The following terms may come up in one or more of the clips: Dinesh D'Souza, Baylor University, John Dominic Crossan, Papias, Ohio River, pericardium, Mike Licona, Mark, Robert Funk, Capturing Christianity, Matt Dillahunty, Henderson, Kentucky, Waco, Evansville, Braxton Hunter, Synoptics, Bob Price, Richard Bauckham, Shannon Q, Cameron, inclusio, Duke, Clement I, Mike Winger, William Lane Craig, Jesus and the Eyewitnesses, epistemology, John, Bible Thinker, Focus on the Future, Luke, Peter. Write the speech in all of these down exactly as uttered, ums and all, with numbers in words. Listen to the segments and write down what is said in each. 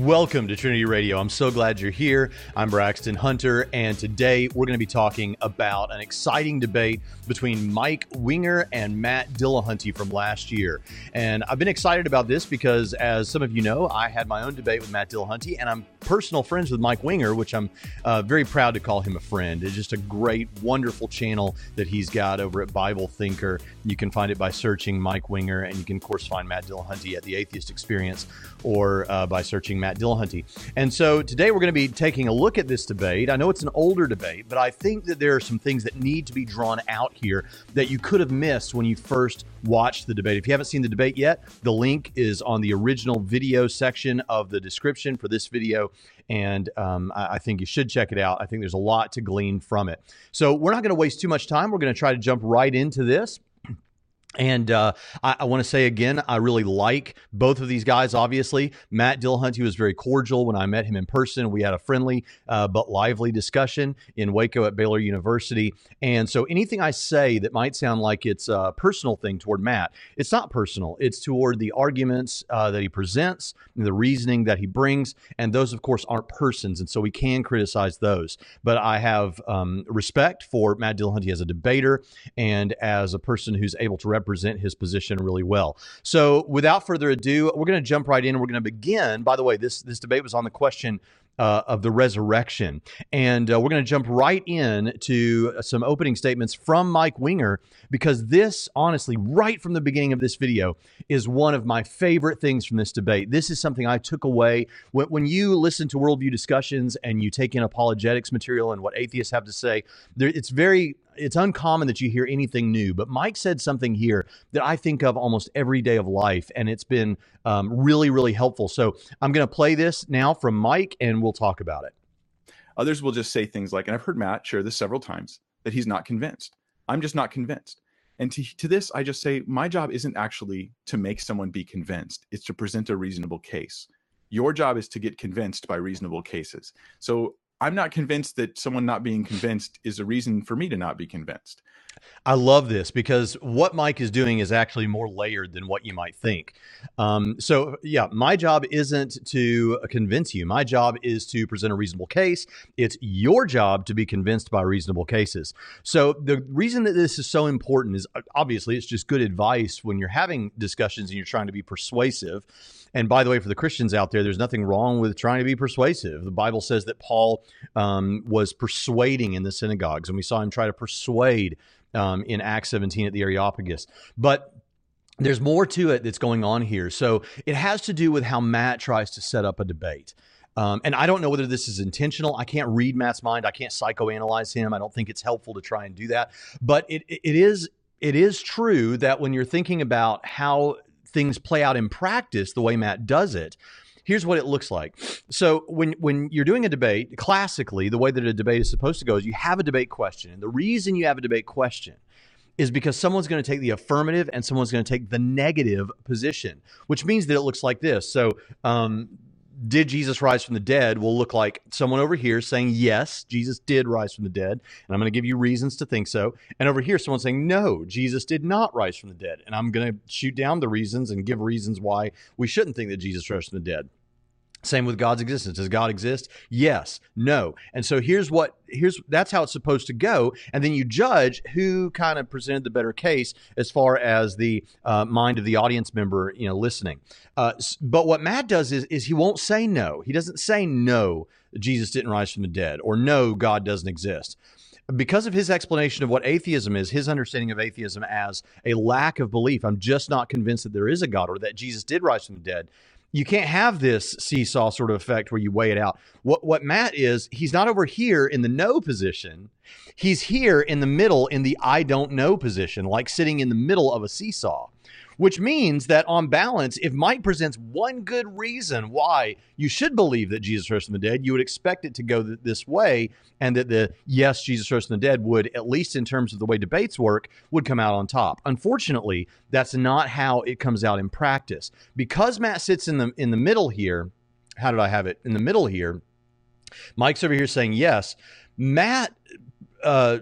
Welcome to Trinity Radio. I'm so glad you're here. I'm Braxton Hunter, and today we're going to be talking about an exciting debate between Mike Winger and Matt Dillahunty from last year. And I've been excited about this because, as some of you know, I had my own debate with Matt Dillahunty, and I'm personal friends with Mike Winger, which I'm uh, very proud to call him a friend. It's just a great, wonderful channel that he's got over at Bible Thinker. You can find it by searching Mike Winger, and you can, of course, find Matt Dillahunty at The Atheist Experience or uh, by searching Matt Dillahunty. And so today we're going to be taking a look at this debate. I know it's an older debate, but I think that there are some things that need to be drawn out here that you could have missed when you first watched the debate. If you haven't seen the debate yet, the link is on the original video section of the description for this video. And um, I think you should check it out. I think there's a lot to glean from it. So we're not going to waste too much time. We're going to try to jump right into this. And uh, I, I want to say again, I really like both of these guys, obviously. Matt Dillahunty was very cordial when I met him in person. We had a friendly uh, but lively discussion in Waco at Baylor University. And so anything I say that might sound like it's a personal thing toward Matt, it's not personal. It's toward the arguments uh, that he presents, and the reasoning that he brings. And those, of course, aren't persons. And so we can criticize those. But I have um, respect for Matt Dillahunty as a debater and as a person who's able to represent represent his position really well. So without further ado, we're going to jump right in. We're going to begin. By the way, this, this debate was on the question uh, of the resurrection. And uh, we're going to jump right in to some opening statements from Mike Winger, because this, honestly, right from the beginning of this video, is one of my favorite things from this debate. This is something I took away. When, when you listen to worldview discussions and you take in apologetics material and what atheists have to say, there, it's very... it's uncommon that you hear anything new, but Mike said something here that I think of almost every day of life, and it's been um, really, really helpful. So I'm going to play this now from Mike, and we'll talk about it. Others will just say things like, and I've heard Matt share this several times, that he's not convinced. I'm just not convinced. And to, to this, I just say, my job isn't actually to make someone be convinced. It's to present a reasonable case. Your job is to get convinced by reasonable cases. So I'm not convinced that someone not being convinced is a reason for me to not be convinced. I love this, because what Mike is doing is actually more layered than what you might think. Um, so yeah, my job isn't to convince you. My job is to present a reasonable case. It's your job to be convinced by reasonable cases. So the reason that this is so important is obviously it's just good advice when you're having discussions and you're trying to be persuasive. And by the way, for the Christians out there, there's nothing wrong with trying to be persuasive. The Bible says that Paul um, was persuading in the synagogues, and we saw him try to persuade um, in Acts seventeen at the Areopagus. But there's more to it that's going on here. So it has to do with how Matt tries to set up a debate. Um, and I don't know whether this is intentional. I can't read Matt's mind. I can't psychoanalyze him. I don't think it's helpful to try and do that. But it it is it is true that when you're thinking about how things play out in practice, the way Matt does it, here's what it looks like. So when, when you're doing a debate, classically, the way that a debate is supposed to go is you have a debate question. And the reason you have a debate question is because someone's going to take the affirmative and someone's going to take the negative position, which means that it looks like this. So, um, did Jesus rise from the dead will look like someone over here saying, yes, Jesus did rise from the dead, and I'm going to give you reasons to think so. And over here, someone saying, no, Jesus did not rise from the dead. And I'm going to shoot down the reasons and give reasons why we shouldn't think that Jesus rose from the dead. Same with God's existence. Does God exist? Yes. No. And so here's what, here's, that's how it's supposed to go. And then you judge who kind of presented the better case as far as the uh, mind of the audience member, you know, listening. Uh, but what Matt does is, is he won't say no. He doesn't say no, Jesus didn't rise from the dead, or no, God doesn't exist. Because of his explanation of what atheism is, his understanding of atheism as a lack of belief, I'm just not convinced that there is a God or that Jesus did rise from the dead. You can't have this seesaw sort of effect where you weigh it out. What what Matt is, he's not over here in the no position. He's here in the middle in the I don't know position, like sitting in the middle of a seesaw, which means that on balance, if Mike presents one good reason why you should believe that Jesus rose from the dead, you would expect it to go th- this way, and that the yes, Jesus rose from the dead would, at least in terms of the way debates work, would come out on top. Unfortunately, that's not how it comes out in practice. Because Matt sits in the in the middle here, how did I have it? In the middle here, Mike's over here saying yes. Matt... Uh,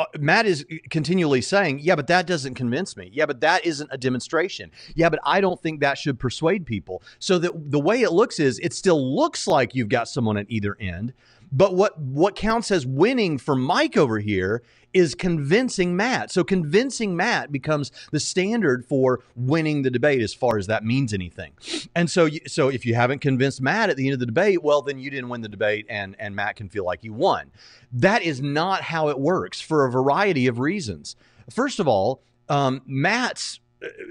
uh, Matt is continually saying, yeah, but that doesn't convince me. Yeah, but that isn't a demonstration. Yeah, but I don't think that should persuade people. So that the way it looks is it still looks like you've got someone at either end. But what, what counts as winning for Mike over here is convincing Matt. So convincing Matt becomes the standard for winning the debate as far as that means anything. And so you, so if you haven't convinced Matt at the end of the debate, well, then you didn't win the debate, and, and Matt can feel like he won. That is not how it works for a variety of reasons. First of all, um, Matt's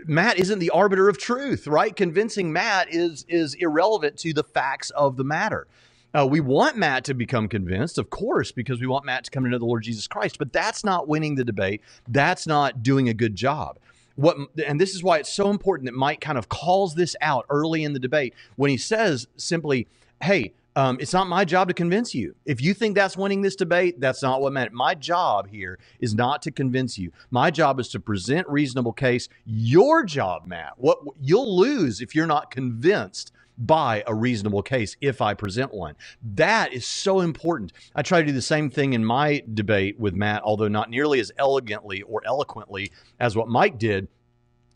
Matt isn't the arbiter of truth, right? Convincing Matt is, is irrelevant to the facts of the matter. Uh, we want Matt to become convinced, of course, because we want Matt to come to know the Lord Jesus Christ. But that's not winning the debate. That's not doing a good job. What, and this is why it's so important that Mike kind of calls this out early in the debate when he says simply, hey, um, it's not my job to convince you. If you think that's winning this debate, that's not what matters. My job here is not to convince you. My job is to present reasonable case. Your job, Matt, what you'll lose if you're not convinced by a reasonable case, if I present one. That is so important. I try to do the same thing in my debate with Matt, although not nearly as elegantly or eloquently as what Mike did,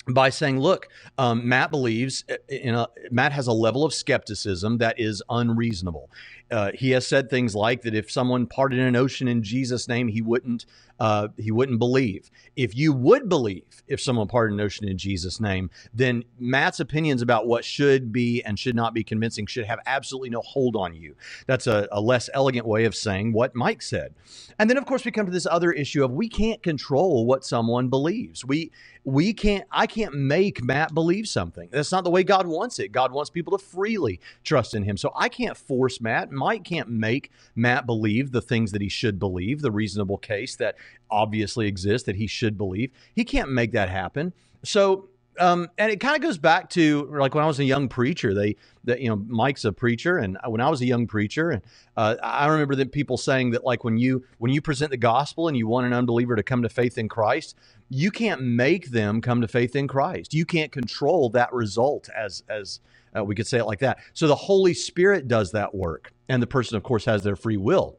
by saying, look, um, Matt believes, in a, Matt has a level of skepticism that is unreasonable. Uh, he has said things like that if someone parted an ocean in Jesus' name, he wouldn't, uh, he wouldn't believe. If you would believe if someone parted an ocean in Jesus' name, then Matt's opinions about what should be and should not be convincing should have absolutely no hold on you. That's a, a less elegant way of saying what Mike said. And then, of course, we come to this other issue of we can't control what someone believes. We we can't. I can't make Matt believe something. That's not the way God wants it. God wants people to freely trust in him. So I can't force Matt. Mike can't make Matt believe the things that he should believe, the reasonable case that obviously exists that he should believe. He can't make that happen. So, um, and it kind of goes back to like when I was a young preacher, they, that, you know, Mike's a preacher. And when I was a young preacher, and uh, I remember that people saying that, like, when you, when you present the gospel and you want an unbeliever to come to faith in Christ, you can't make them come to faith in Christ. You can't control that result, as, as uh, we could say it like that. So the Holy Spirit does that work. And the person, of course, has their free will.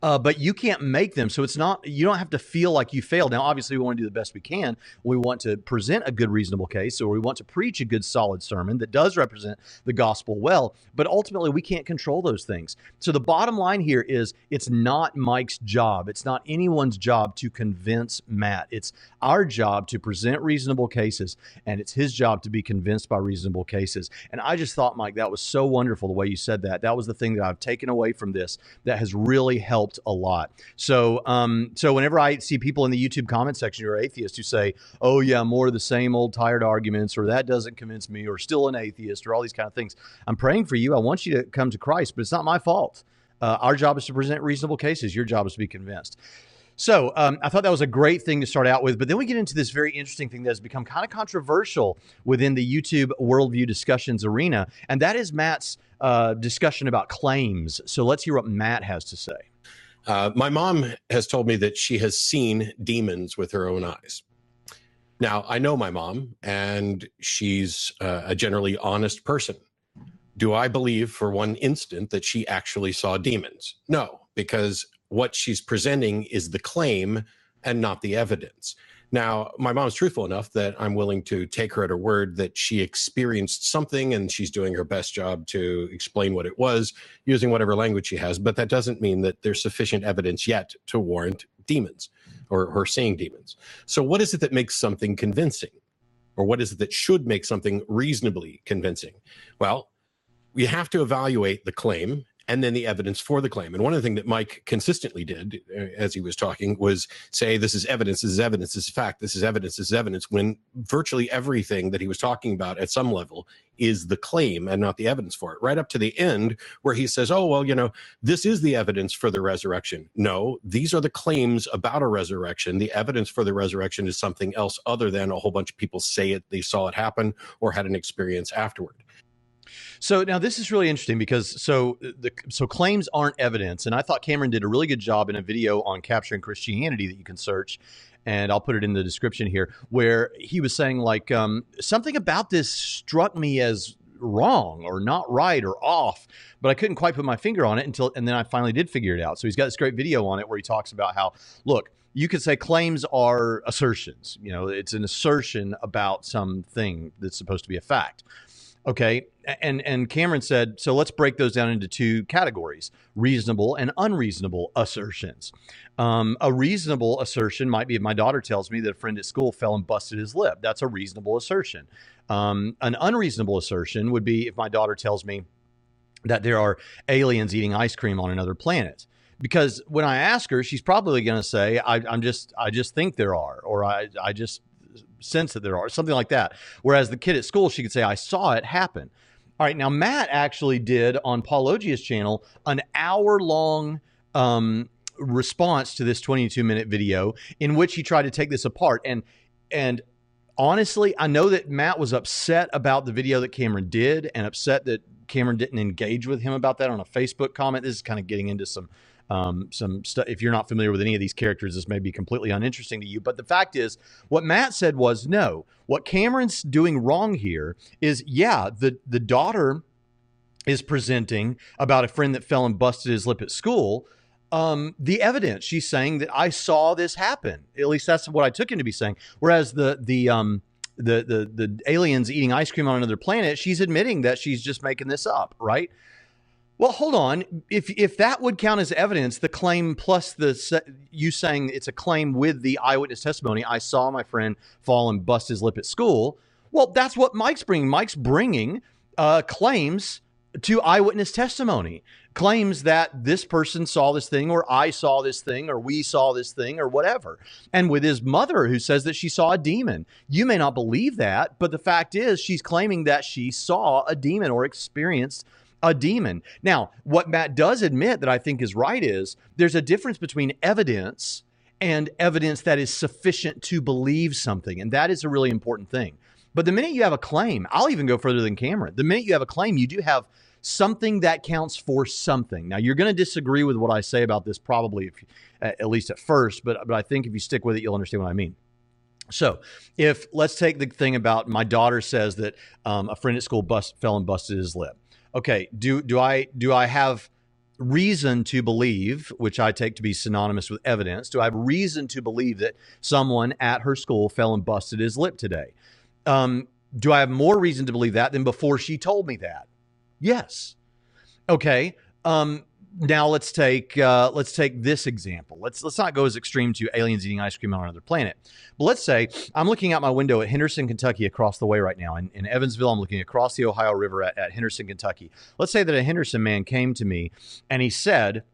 Uh, but you can't make them. So it's not, you don't have to feel like you failed. Now, obviously, we want to do the best we can. We want to present a good, reasonable case, or we want to preach a good, solid sermon that does represent the gospel well. But ultimately, we can't control those things. So the bottom line here is it's not Mike's job. It's not anyone's job to convince Matt. It's our job to present reasonable cases, and it's his job to be convinced by reasonable cases. And I just thought, Mike, that was so wonderful the way you said that. That was the thing that I've taken away from this that has really helped a lot. So, um, so whenever I see people in the YouTube comment section who are atheists who say, oh yeah, more of the same old tired arguments, or that doesn't convince me, or still an atheist, or all these kind of things, I'm praying for you. I want you to come to Christ, but it's not my fault. Uh, our job is to present reasonable cases. Your job is to be convinced. So um, I thought that was a great thing to start out with, but then we get into this very interesting thing that has become kind of controversial within the YouTube worldview discussions arena, and that is Matt's uh, discussion about claims. So let's hear what Matt has to say. Uh, my mom has told me that she has seen demons with her own eyes. Now, I know my mom, and she's uh, a generally honest person. Do I believe for one instant that she actually saw demons? No, because what she's presenting is the claim and not the evidence. Now, my mom's truthful enough that I'm willing to take her at her word that she experienced something, and she's doing her best job to explain what it was using whatever language she has. But that doesn't mean that there's sufficient evidence yet to warrant demons or her seeing demons. So what is it that makes something convincing? Or what is it that should make something reasonably convincing? Well, we have to evaluate the claim and then the evidence for the claim. And one of the things that Mike consistently did as he was talking was say, this is evidence, this is evidence, this is fact, this is evidence, this is evidence, when virtually everything that he was talking about at some level is the claim and not the evidence for it, right up to the end where he says, oh, well, you know, this is the evidence for the resurrection. No, these are the claims about a resurrection. The evidence for the resurrection is something else other than a whole bunch of people say it, they saw it happen, or had an experience afterward. So now this is really interesting because so the so claims aren't evidence. And I thought Cameron did a really good job in a video on Capturing Christianity that you can search, and I'll put it in the description here, where he was saying, like, um, something about this struck me as wrong or not right or off, but I couldn't quite put my finger on it until, and then I finally did figure it out. So he's got this great video on it where he talks about how, look, you could say claims are assertions. You know, it's an assertion about something that's supposed to be a fact. Okay. And, and Cameron said, so let's break those down into two categories, reasonable and unreasonable assertions. Um, a reasonable assertion might be if my daughter tells me that a friend at school fell and busted his lip. That's a reasonable assertion. Um, an unreasonable assertion would be if my daughter tells me that there are aliens eating ice cream on another planet. Because when I ask her, she's probably going to say, I, I'm just, I just think there are, or I, I just sense that there are, something like that. Whereas the kid at school, she could say, I saw it happen. All right. Now, Matt actually did on Paul Ogia's channel, an hour long, um, response to this twenty-two minute video in which he tried to take this apart. And, and honestly, I know that Matt was upset about the video that Cameron did and upset that Cameron didn't engage with him about that on a Facebook comment. This is kind of getting into some, Um, some stuff. If you're not familiar with any of these characters, this may be completely uninteresting to you. But the fact is, what Matt said was, no, what Cameron's doing wrong here is, yeah, the, the daughter is presenting about a friend that fell and busted his lip at school. Um, the evidence, she's saying that I saw this happen. At least that's what I took him to be saying. Whereas the, the, um, the, the, the aliens eating ice cream on another planet, she's admitting that she's just making this up, right? Well, hold on. If if that would count as evidence, the claim plus the you saying it's a claim with the eyewitness testimony, I saw my friend fall and bust his lip at school. Well, that's what Mike's bringing. Mike's bringing uh, claims to eyewitness testimony, claims that this person saw this thing, or I saw this thing, or we saw this thing, or whatever. And with his mother, who says that she saw a demon, you may not believe that, but the fact is she's claiming that she saw a demon or experienced a demon. Now, what Matt does admit that I think is right is there's a difference between evidence and evidence that is sufficient to believe something. And that is a really important thing. But the minute you have a claim, I'll even go further than Cameron. The minute you have a claim, you do have something that counts for something. Now, you're going to disagree with what I say about this, probably, if, at least at first. But, but I think if you stick with it, you'll understand what I mean. So if let's take the thing about my daughter says that um, a friend at school bust, fell and busted his lip. Okay, do do I do I have reason to believe, which I take to be synonymous with evidence, do I have reason to believe that someone at her school fell and busted his lip today? Um, do I have more reason to believe that than before she told me that? Yes. Okay. Um, now let's take uh, let's take this example. Let's let's not go as extreme to aliens eating ice cream on another planet. But let's say I'm looking out my window at Henderson, Kentucky, across the way right now. In, in Evansville, I'm looking across the Ohio River at, at Henderson, Kentucky. Let's say that a Henderson man came to me and he said,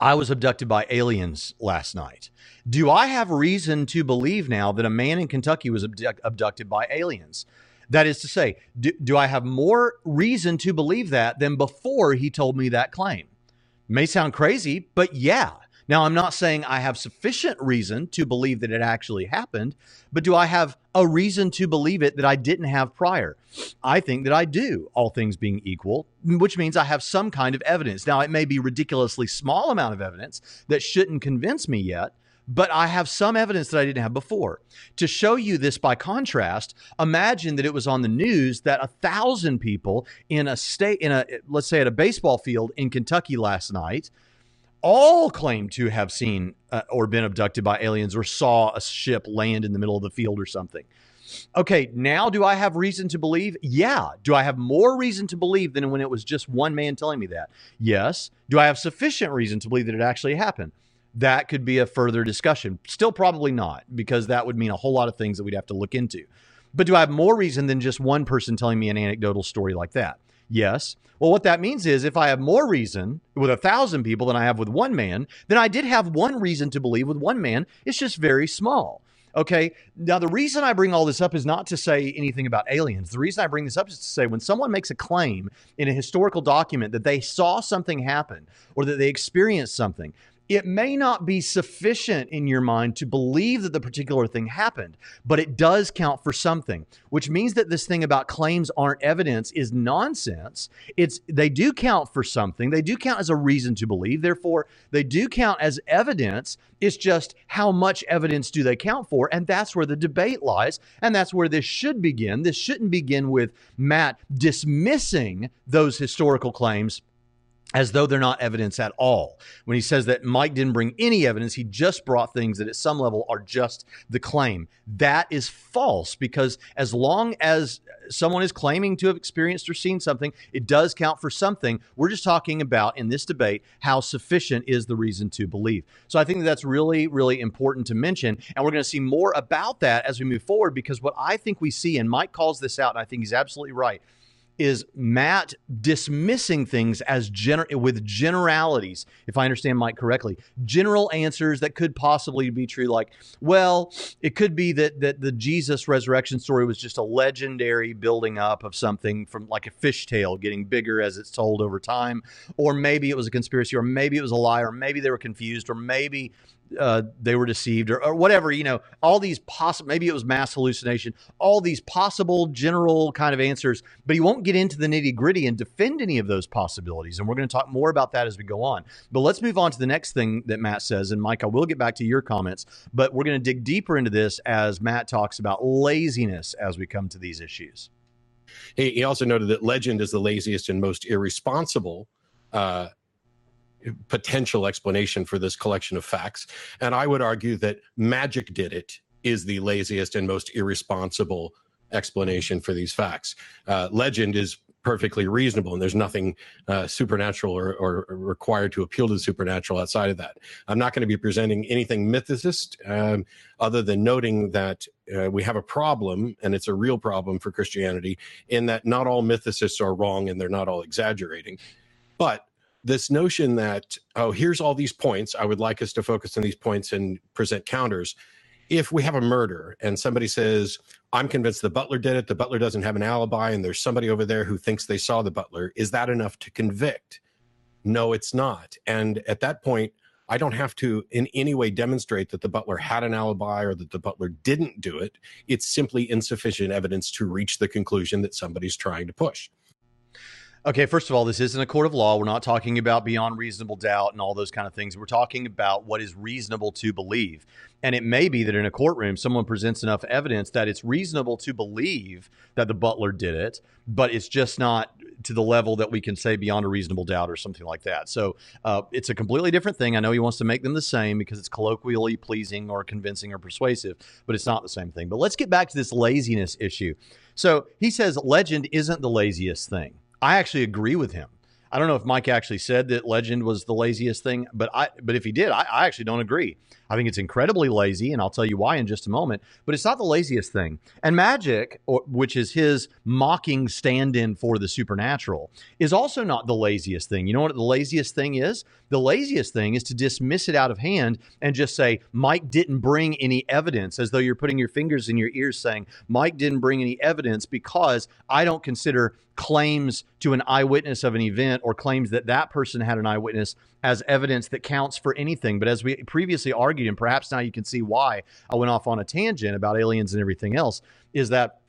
I was abducted by aliens last night. Do I have reason to believe now that a man in Kentucky was abduct, abducted by aliens? That is to say, do, do I have more reason to believe that than before he told me that claim? May sound crazy, but yeah. Now, I'm not saying I have sufficient reason to believe that it actually happened, but do I have a reason to believe it that I didn't have prior? I think that I do, all things being equal, which means I have some kind of evidence. Now, it may be a ridiculously small amount of evidence that shouldn't convince me yet, but I have some evidence that I didn't have before. To show you this by contrast, imagine that it was on the news that a thousand people in a state, in a, let's say at a baseball field in Kentucky last night, all claim to have seen uh, or been abducted by aliens or saw a ship land in the middle of the field or something. Okay, now do I have reason to believe? Yeah. Do I have more reason to believe than when it was just one man telling me that? Yes. Do I have sufficient reason to believe that it actually happened? That could be a further discussion. Still probably not, because that would mean a whole lot of things that we'd have to look into. But do I have more reason than just one person telling me an anecdotal story like that? Yes. Well, what that means is if I have more reason with a thousand people than I have with one man, then I did have one reason to believe with one man. It's just very small. Okay. Now, the reason I bring all this up is not to say anything about aliens. The reason I bring this up is to say when someone makes a claim in a historical document that they saw something happen or that they experienced something, it may not be sufficient in your mind to believe that the particular thing happened, but it does count for something, which means that this thing about claims aren't evidence is nonsense. It's they do count for something. They do count as a reason to believe. Therefore, they do count as evidence. It's just how much evidence do they count for? And that's where the debate lies. And that's where this should begin. This shouldn't begin with Matt dismissing those historical claims as though they're not evidence at all. When he says that Mike didn't bring any evidence, he just brought things that at some level are just the claim. That is false, because as long as someone is claiming to have experienced or seen something, it does count for something. We're just talking about, in this debate, how sufficient is the reason to believe. So I think that's really, really important to mention. And we're going to see more about that as we move forward, because what I think we see, and Mike calls this out, and I think he's absolutely right, is Matt dismissing things as gener- with generalities, if I understand Mike correctly, general answers that could possibly be true, like, well, it could be that that the Jesus resurrection story was just a legendary building up of something from like a fishtail getting bigger as it's told over time, or maybe it was a conspiracy, or maybe it was a lie, or maybe they were confused, or maybe Uh, they were deceived or, or whatever, you know, all these possible, maybe it was mass hallucination, all these possible general kind of answers, but he won't get into the nitty gritty and defend any of those possibilities. And we're going to talk more about that as we go on, but let's move on to the next thing that Matt says. And Mike, I will get back to your comments, but we're going to dig deeper into this as Matt talks about laziness as we come to these issues. He, he also noted that legend is the laziest and most irresponsible, uh, potential explanation for this collection of facts. And I would argue that magic did it is the laziest and most irresponsible explanation for these facts. Uh, legend is perfectly reasonable, and there's nothing uh, supernatural or, or required to appeal to the supernatural outside of that. I'm not going to be presenting anything mythicist um, other than noting that uh, we have a problem, and it's a real problem for Christianity, in that not all mythicists are wrong and they're not all exaggerating. But this notion that, oh, here's all these points, I would like us to focus on these points and present counters. If we have a murder and somebody says, I'm convinced the butler did it, the butler doesn't have an alibi, and there's somebody over there who thinks they saw the butler, is that enough to convict? No, it's not. And at that point, I don't have to in any way demonstrate that the butler had an alibi or that the butler didn't do it. It's simply insufficient evidence to reach the conclusion that somebody's trying to push. Okay, first of all, this isn't a court of law. We're not talking about beyond reasonable doubt and all those kind of things. We're talking about what is reasonable to believe. And it may be that in a courtroom, someone presents enough evidence that it's reasonable to believe that the butler did it, but it's just not to the level that we can say beyond a reasonable doubt or something like that. So uh, it's a completely different thing. I know he wants to make them the same because it's colloquially pleasing or convincing or persuasive, but it's not the same thing. But let's get back to this laziness issue. So he says legend isn't the laziest thing. I actually agree with him. I don't know if Mike actually said that legend was the laziest thing, but I but if he did, I, I actually don't agree. I think it's incredibly lazy, and I'll tell you why in just a moment, but it's not the laziest thing. And magic, or, which is his mocking stand-in for the supernatural, is also not the laziest thing. You know what the laziest thing is? The laziest thing is to dismiss it out of hand and just say, Mike didn't bring any evidence, as though you're putting your fingers in your ears saying, Mike didn't bring any evidence because I don't consider claims to an eyewitness of an event or claims that that person had an eyewitness as evidence that counts for anything. But as we previously argued, and perhaps now you can see why I went off on a tangent about aliens and everything else, is that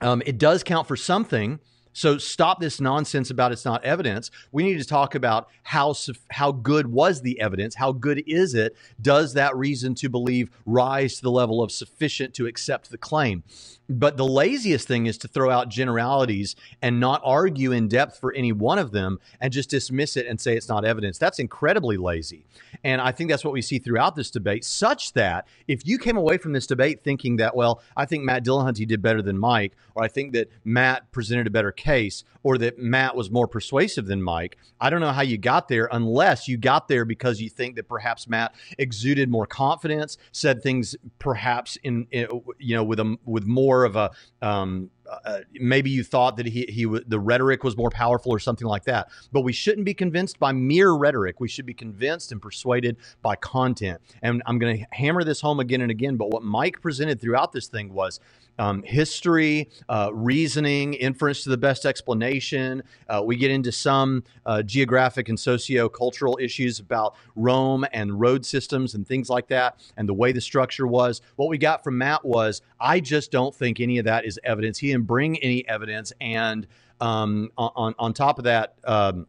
um, it does count for something. So stop this nonsense about it's not evidence. We need to talk about how how good was the evidence? How good is it? Does that reason to believe rise to the level of sufficient to accept the claim? But the laziest thing is to throw out generalities and not argue in depth for any one of them and just dismiss it and say it's not evidence. That's incredibly lazy. And I think that's what we see throughout this debate, such that if you came away from this debate thinking that, well, I think Matt Dillahunty did better than Mike, or I think that Matt presented a better case, or that Matt was more persuasive than Mike, I don't know how you got there, unless you got there because you think that perhaps Matt exuded more confidence, said things perhaps in, in you know, with a, with more of a um Uh, maybe you thought that he, he the rhetoric was more powerful or something like that. But we shouldn't be convinced by mere rhetoric. We should be convinced and persuaded by content. And I'm going to hammer this home again and again. But what Mike presented throughout this thing was um, history, uh, reasoning, inference to the best explanation. Uh, we get into some uh, geographic and socio-cultural issues about Rome and road systems and things like that and the way the structure was. What we got from Matt was, I just don't think any of that is evidence. He didn't bring any evidence. And um, on, on top of that, um,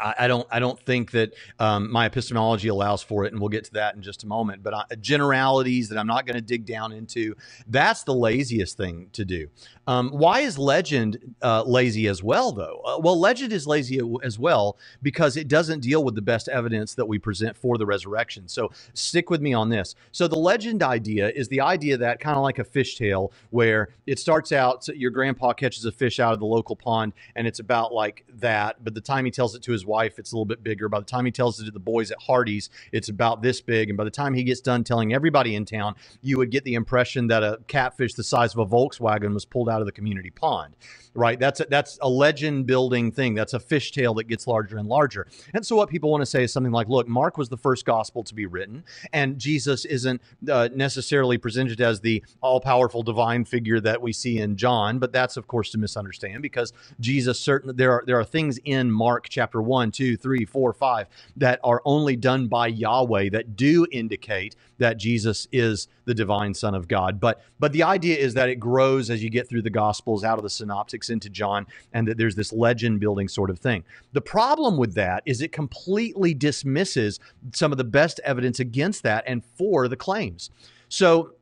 I, I don't I don't think that um, my epistemology allows for it. And we'll get to that in just a moment. But I, generalities that I'm not going to dig down into, that's the laziest thing to do. Um, why is legend uh, lazy as well, though? Uh, well, legend is lazy as well because it doesn't deal with the best evidence that we present for the resurrection. So stick with me on this. So the legend idea is the idea that kind of like a fishtail, where it starts out, so your grandpa catches a fish out of the local pond and it's about like that. But the time he tells it to his wife, it's a little bit bigger. By the time he tells it to the boys at Hardee's, it's about this big. And by the time he gets done telling everybody in town, you would get the impression that a catfish the size of a Volkswagen was pulled out of the community pond, right? That's a, that's a legend building thing. That's a fishtail that gets larger and larger. And so what people want to say is something like, look, Mark was the first gospel to be written, and Jesus isn't uh, necessarily presented as the all-powerful divine figure that we see in John. But that's, of course, to misunderstand, because Jesus certain there are there are things in Mark chapter one, two, three, four, five that are only done by Yahweh that do indicate that Jesus is the divine Son of God. But but the idea is that it grows as you get through the Gospels, out of the Synoptics into John, and that there's this legend-building sort of thing. The problem with that is it completely dismisses some of the best evidence against that and for the claims. So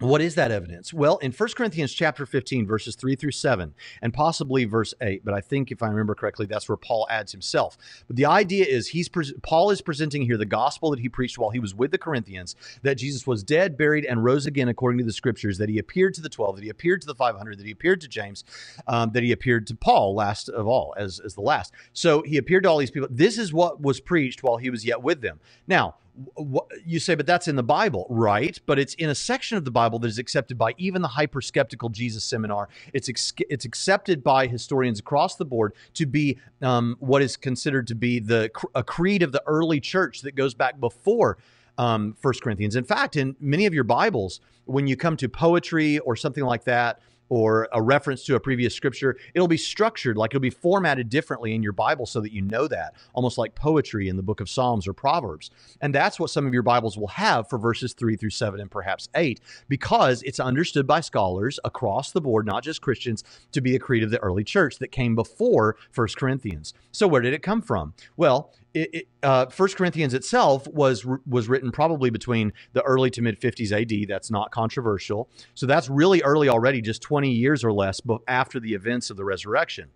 what is that evidence? Well, in First Corinthians chapter fifteen, verses three through seven, and possibly verse eight, but I think if I remember correctly, that's where Paul adds himself. But the idea is he's pre- Paul is presenting here the gospel that he preached while he was with the Corinthians, that Jesus was dead, buried, and rose again according to the scriptures, that he appeared to the twelve, that he appeared to the five hundred, that he appeared to James, um, that he appeared to Paul, last of all, as, as the last. So he appeared to all these people. This is what was preached while he was yet with them. Now, you say, but that's in the Bible, right? But it's in a section of the Bible that is accepted by even the hyper-skeptical Jesus Seminar. It's ex- it's accepted by historians across the board to be um, what is considered to be the a creed of the early church that goes back before um, First Corinthians. In fact, in many of your Bibles, when you come to poetry or something like that, or a reference to a previous scripture, it'll be structured, like it'll be formatted differently in your Bible so that you know that, almost like poetry in the book of Psalms or Proverbs. And that's what some of your Bibles will have for verses three through seven and perhaps eight, because it's understood by scholars across the board, not just Christians, to be a creed of the early church that came before First Corinthians. So where did it come from? Well, It, it, uh, First Corinthians itself was was written probably between the early to mid-fifties A D. That's not controversial. So that's really early already, just twenty years or less after the events of the resurrection.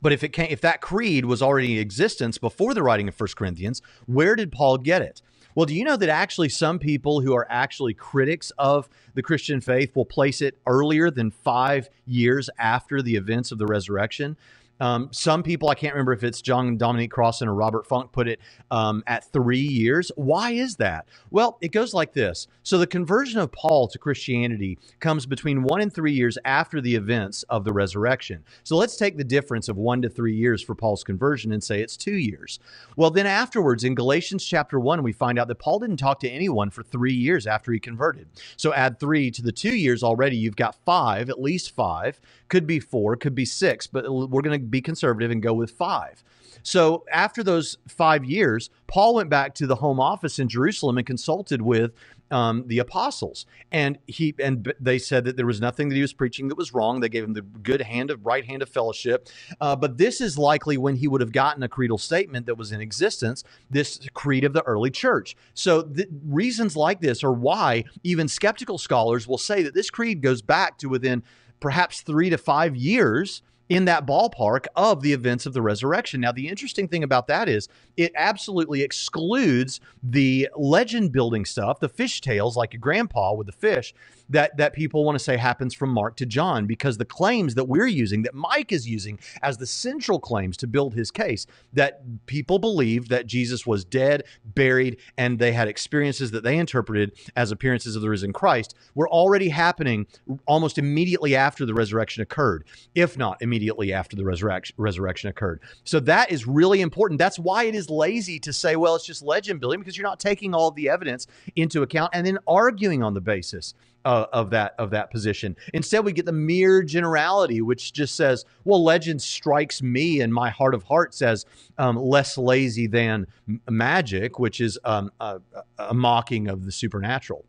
But if it came, if that creed was already in existence before the writing of First Corinthians, where did Paul get it? Well, do you know that actually some people who are actually critics of the Christian faith will place it earlier than five years after the events of the resurrection? Um, some people, I can't remember if it's John Dominic Crossan or Robert Funk, put it um, at three years. Why is that? Well, it goes like this. So the conversion of Paul to Christianity comes between one and three years after the events of the resurrection. So let's take the difference of one to three years for Paul's conversion and say it's two years. Well, then afterwards in Galatians chapter one, we find out that Paul didn't talk to anyone for three years after he converted. So add three to the two years already. You've got five, at least five, could be four, could be six, but we're going to be conservative and go with five. So after those five years, Paul went back to the home office in Jerusalem and consulted with um, the apostles. And he and they said that there was nothing that he was preaching that was wrong. They gave him the good hand of right hand of fellowship. Uh, but this is likely when he would have gotten a creedal statement that was in existence, this creed of the early church. So the reasons like this are why even skeptical scholars will say that this creed goes back to within perhaps three to five years in that ballpark of the events of the resurrection. Now, the interesting thing about that is it absolutely excludes the legend building stuff, the fish tales like your grandpa with the fish that, that people want to say happens from Mark to John, because the claims that we're using, that Mike is using as the central claims to build his case, that people believed that Jesus was dead, buried, and they had experiences that they interpreted as appearances of the risen Christ, were already happening almost immediately after the resurrection occurred, if not immediately after the resurrection resurrection occurred. So that is really important. That's why it is lazy to say, well, it's just legend building, because you're not taking all of the evidence into account and then arguing on the basis Uh, of that of that position. Instead, we get the mere generality, which just says, well, legend strikes me and my heart of heart says um, less lazy than magic, which is um, a, a mocking of the supernatural.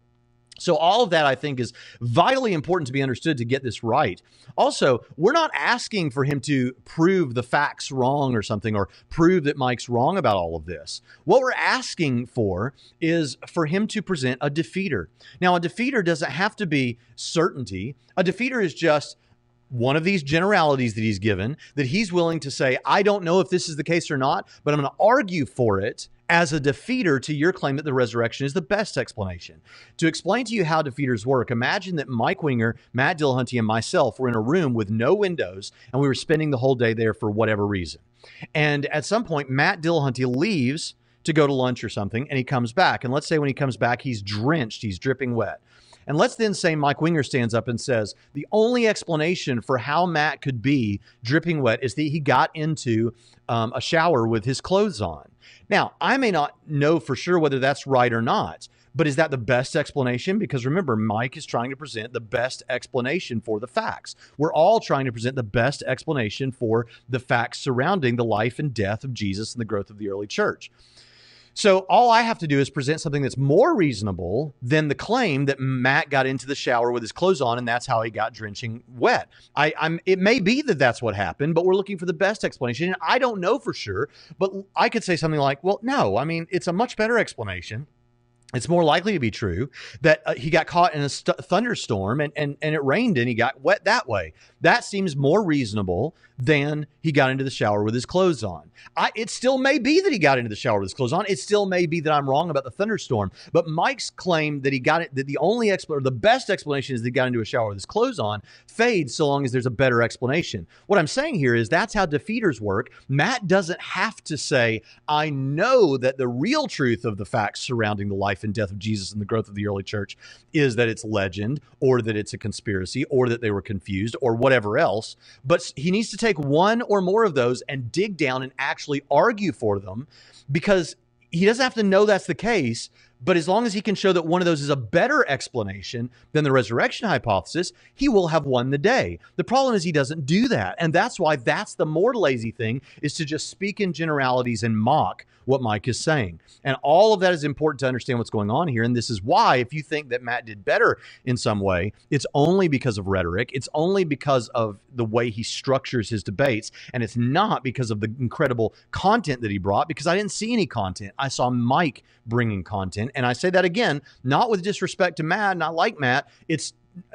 So all of that, I think, is vitally important to be understood to get this right. Also, we're not asking for him to prove the facts wrong or something, or prove that Mike's wrong about all of this. What we're asking for is for him to present a defeater. Now, a defeater doesn't have to be certainty. A defeater is just one of these generalities that he's given, that he's willing to say, I don't know if this is the case or not, but I'm going to argue for it as a defeater to your claim that the resurrection is the best explanation. To explain to you how defeaters work, imagine that Mike Winger, Matt Dillahunty, and myself were in a room with no windows, and we were spending the whole day there for whatever reason. And at some point, Matt Dillahunty leaves to go to lunch or something, and he comes back. And let's say when he comes back, he's drenched, he's dripping wet. And let's then say Mike Winger stands up and says, the only explanation for how Matt could be dripping wet is that he got into um, a shower with his clothes on. Now, I may not know for sure whether that's right or not, but is that the best explanation? Because remember, Mike is trying to present the best explanation for the facts. We're all trying to present the best explanation for the facts surrounding the life and death of Jesus and the growth of the early church. So all I have to do is present something that's more reasonable than the claim that Matt got into the shower with his clothes on and that's how he got drenching wet. I, I'm, it may be that that's what happened, but we're looking for the best explanation. And I don't know for sure, but I could say something like, well, no, I mean, it's a much better explanation. It's more likely to be true that uh, he got caught in a st- thunderstorm and, and, and it rained and he got wet that way. That seems more reasonable than he got into the shower with his clothes on. I, it still may be that he got into the shower with his clothes on. It still may be that I'm wrong about the thunderstorm. But Mike's claim that he got it, that the only expl- or the best explanation is that he got into a shower with his clothes on, fades so long as there's a better explanation. What I'm saying here is that's how defeaters work. Matt doesn't have to say, I know that the real truth of the facts surrounding the life and death of Jesus and the growth of the early church is that it's legend, or that it's a conspiracy, or that they were confused, or whatever else. But he needs to take one or more of those and dig down and actually argue for them, because he doesn't have to know that's the case. But as long as he can show that one of those is a better explanation than the resurrection hypothesis, he will have won the day. The problem is he doesn't do that. And that's why that's the more lazy thing, is to just speak in generalities and mock what Mike is saying. And all of that is important to understand what's going on here. And this is why, if you think that Matt did better in some way, it's only because of rhetoric. It's only because of the way he structures his debates. And it's not because of the incredible content that he brought, because I didn't see any content. I saw Mike bringing content. And I say that again, not with disrespect to Matt, not like Matt. It's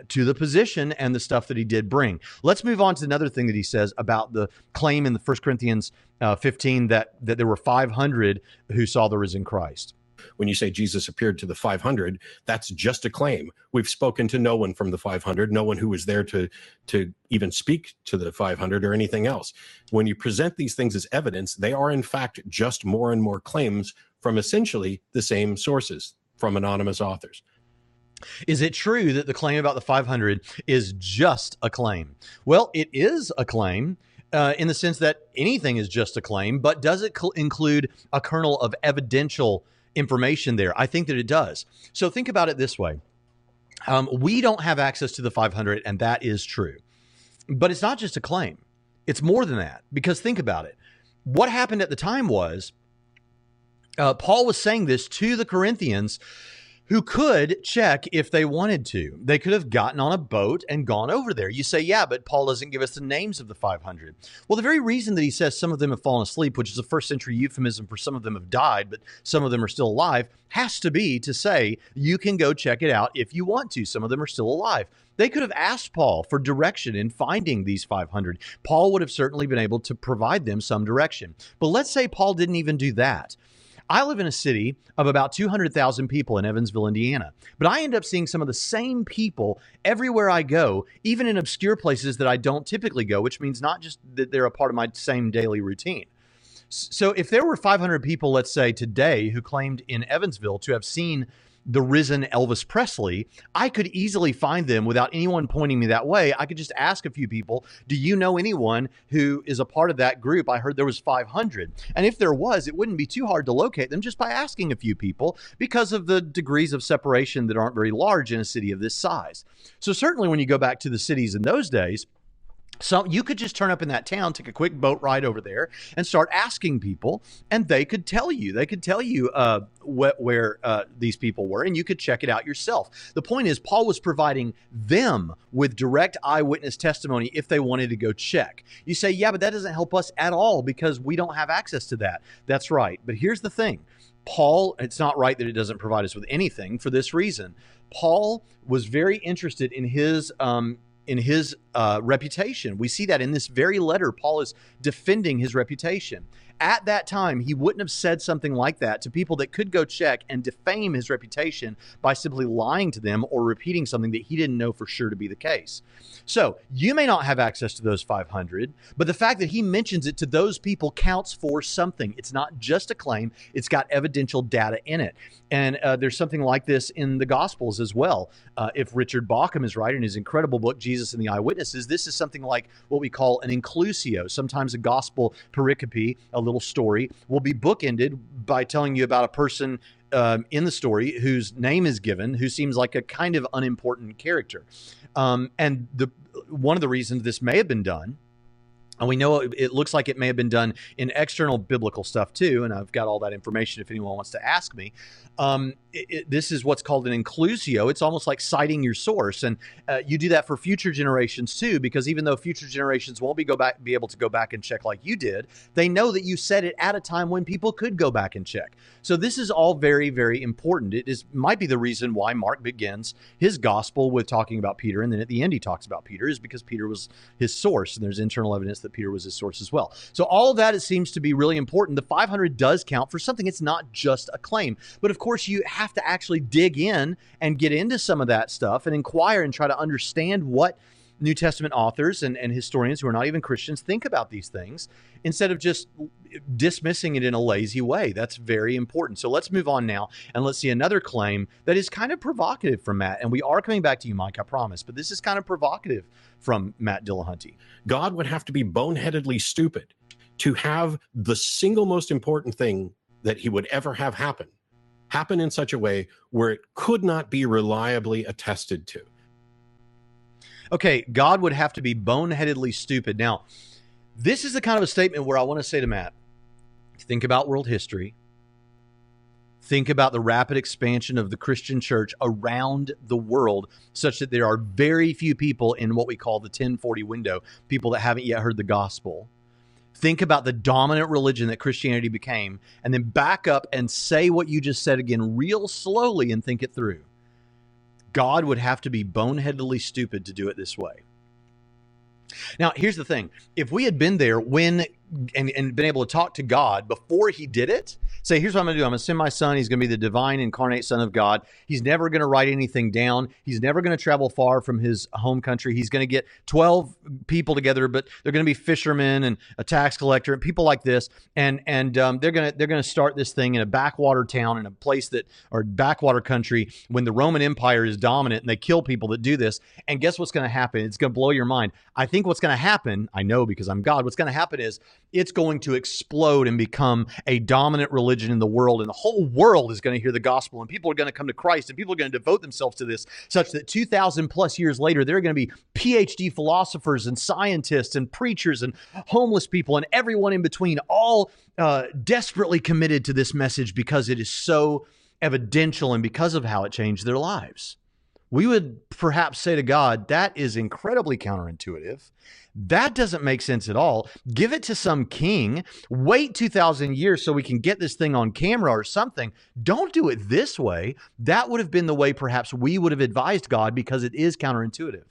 to the position and the stuff that he did bring. Let's move on to another thing that he says about the claim in the First Corinthians uh, fifteen that, that there were five hundred who saw the risen Christ. When you say Jesus appeared to the five hundred, that's just a claim. We've spoken to no one from the five hundred, no one who was there to, to even speak to the five hundred or anything else. When you present these things as evidence, they are in fact just more and more claims from essentially the same sources, from anonymous authors. Is it true that the claim about the five hundred is just a claim? Well, it is a claim. Uh, in the sense that anything is just a claim, but does it cl- include a kernel of evidential information there? I think that it does. So think about it this way. Um, we don't have access to the five hundred, and that is true. But it's not just a claim. It's more than that, because think about it. What happened at the time was uh, Paul was saying this to the Corinthians who could check if they wanted to. They could have gotten on a boat and gone over there. You say, yeah, but Paul doesn't give us the names of the five hundred. Well, the very reason that he says some of them have fallen asleep, which is a first century euphemism for some of them have died, but some of them are still alive, has to be to say, you can go check it out if you want to. Some of them are still alive. They could have asked Paul for direction in finding these five hundred. Paul would have certainly been able to provide them some direction. But let's say Paul didn't even do that. I live in a city of about two hundred thousand people in Evansville, Indiana, but I end up seeing some of the same people everywhere I go, even in obscure places that I don't typically go, which means not just that they're a part of my same daily routine. So if there were five hundred people, let's say today, who claimed in Evansville to have seen the risen Elvis Presley, I could easily find them without anyone pointing me that way. I could just ask a few people, do you know anyone who is a part of that group? I heard there was five hundred. And if there was, it wouldn't be too hard to locate them just by asking a few people because of the degrees of separation that aren't very large in a city of this size. So certainly when you go back to the cities in those days, so you could just turn up in that town, take a quick boat ride over there and start asking people, and they could tell you. They could tell you uh, wh- where uh, these people were, and you could check it out yourself. The point is, Paul was providing them with direct eyewitness testimony if they wanted to go check. You say, yeah, but that doesn't help us at all because we don't have access to that. That's right. But here's the thing. Paul, it's not right that it doesn't provide us with anything for this reason. Paul was very interested in his um in his uh, reputation. We see that in this very letter. Paul is defending his reputation. At that time, he wouldn't have said something like that to people that could go check and defame his reputation by simply lying to them or repeating something that he didn't know for sure to be the case. So you may not have access to those five hundred, but the fact that he mentions it to those people counts for something. It's not just a claim. It's got evidential data in it. And uh, there's something like this in the Gospels as well. Uh, if Richard Bauckham is right in his incredible book, Jesus and the Eyewitnesses, this is something like what we call an inclusio. Sometimes a gospel pericope, a little story, will be bookended by telling you about a person um, in the story whose name is given, who seems like a kind of unimportant character. Um, and the one of the reasons this may have been done, and we know it looks like it may have been done in external biblical stuff too, and I've got all that information if anyone wants to ask me. Um, it, it, this is what's called an inclusio. It's almost like citing your source, and uh, you do that for future generations too, because even though future generations won't be go back be able to go back and check like you did, they know that you said it at a time when people could go back and check. So this is all very, very important. It is might be the reason why Mark begins his gospel with talking about Peter, and then at the end he talks about Peter, is because Peter was his source, and there's internal evidence that Peter was his source as well. So all of that, it seems to be really important. The five hundred does count for something. It's not just a claim, but of course. Of course, you have to actually dig in and get into some of that stuff and inquire and try to understand what New Testament authors and, and historians who are not even Christians think about these things instead of just dismissing it in a lazy way. That's very important. So let's move on now and let's see another claim that is kind of provocative from Matt. And we are coming back to you, Mike, I promise. But this is kind of provocative from Matt Dillahunty. God would have to be boneheadedly stupid to have the single most important thing that he would ever have happen. happen in such a way where it could not be reliably attested to. Okay, God would have to be boneheadedly stupid. Now, this is the kind of a statement where I want to say to Matt, think about world history. Think about the rapid expansion of the Christian church around the world, such that there are very few people in what we call the ten forty window, people that haven't yet heard the gospel. Think about the dominant religion that Christianity became, and then back up and say what you just said again real slowly and think it through. God would have to be boneheadedly stupid to do it this way. Now, here's the thing. If we had been there when and, and been able to talk to God before he did it, say, here's what I'm going to do. I'm going to send my son. He's going to be the divine incarnate son of God. He's never going to write anything down. He's never going to travel far from his home country. He's going to get twelve people together, but they're going to be fishermen and a tax collector and people like this. And, and um, they're going to, they're going to start this thing in a backwater town, in a place that, or backwater country, when the Roman Empire is dominant, and they kill people that do this. And guess what's going to happen? It's going to blow your mind. I think what's going to happen, I know because I'm God, what's going to happen is it's going to explode and become a dominant religion in the world, and the whole world is going to hear the gospel, and people are going to come to Christ, and people are going to devote themselves to this, such that two thousand plus years later, there are going to be P H D philosophers and scientists and preachers and homeless people and everyone in between, all uh, desperately committed to this message because it is so evidential and because of how it changed their lives. We would perhaps say to God, that is incredibly counterintuitive. That doesn't make sense at all. Give it to some king. Wait two thousand years so we can get this thing on camera or something. Don't do it this way. That would have been the way perhaps we would have advised God because it is counterintuitive.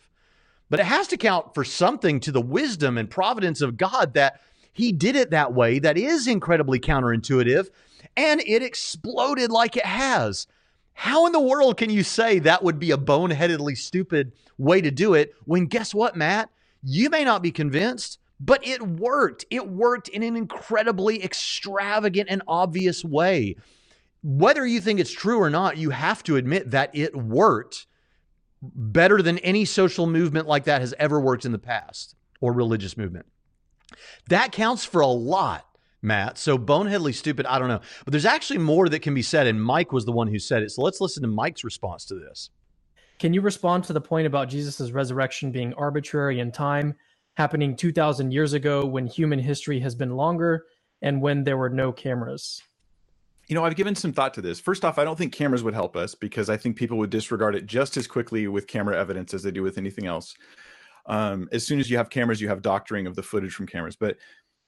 But it has to count for something to the wisdom and providence of God that he did it that way. That is incredibly counterintuitive, and it exploded like it has. How in the world can you say that would be a boneheadedly stupid way to do it when, guess what, Matt? You may not be convinced, but it worked. It worked in an incredibly extravagant and obvious way. Whether you think it's true or not, you have to admit that it worked better than any social movement like that has ever worked in the past, or religious movement. That counts for a lot, Matt. So boneheadedly stupid, I don't know. But there's actually more that can be said, and Mike was the one who said it. So let's listen to Mike's response to this. Can you respond to the point about Jesus' resurrection being arbitrary in time, happening two thousand years ago when human history has been longer and when there were no cameras? You know, I've given some thought to this. First off, I don't think cameras would help us because I think people would disregard it just as quickly with camera evidence as they do with anything else. Um, as soon as you have cameras, you have doctoring of the footage from cameras. But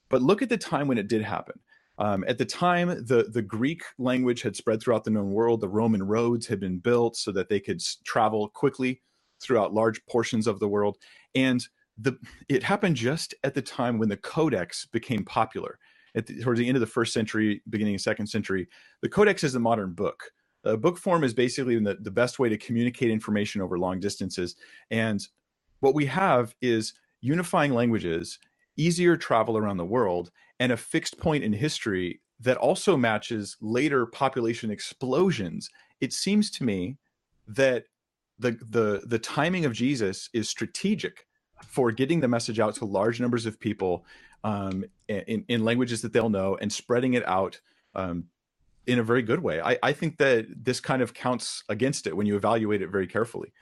But look at the time when it did happen. Um, at the time, the, the Greek language had spread throughout the known world. The Roman roads had been built so that they could travel quickly throughout large portions of the world. And the, it happened just at the time when the Codex became popular. At the, towards the end of the first century, beginning of the second century, the Codex is the modern book. Uh, book form is basically the, the best way to communicate information over long distances. And what we have is unifying languages, easier travel around the world, and a fixed point in history that also matches later population explosions. It seems to me that the the the timing of Jesus is strategic for getting the message out to large numbers of people um, in, in languages that they'll know and spreading it out um, in a very good way. I, I think that this kind of counts against it when you evaluate it very carefully.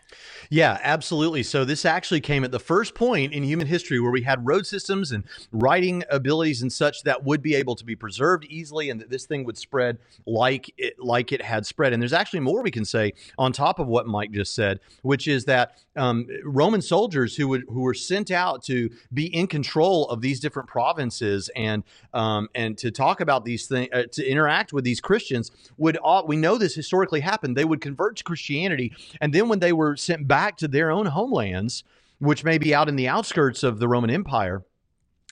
Yeah, absolutely. So this actually came at the first point in human history where we had road systems and writing abilities and such that would be able to be preserved easily, and that this thing would spread like it, like it had spread. And there's actually more we can say on top of what Mike just said, which is that um, Roman soldiers who would who were sent out to be in control of these different provinces and um, and to talk about these things, uh, to interact with these Christians, Christians would, we know this historically happened, they would convert to Christianity, and then when they were sent back to their own homelands, which may be out in the outskirts of the Roman Empire,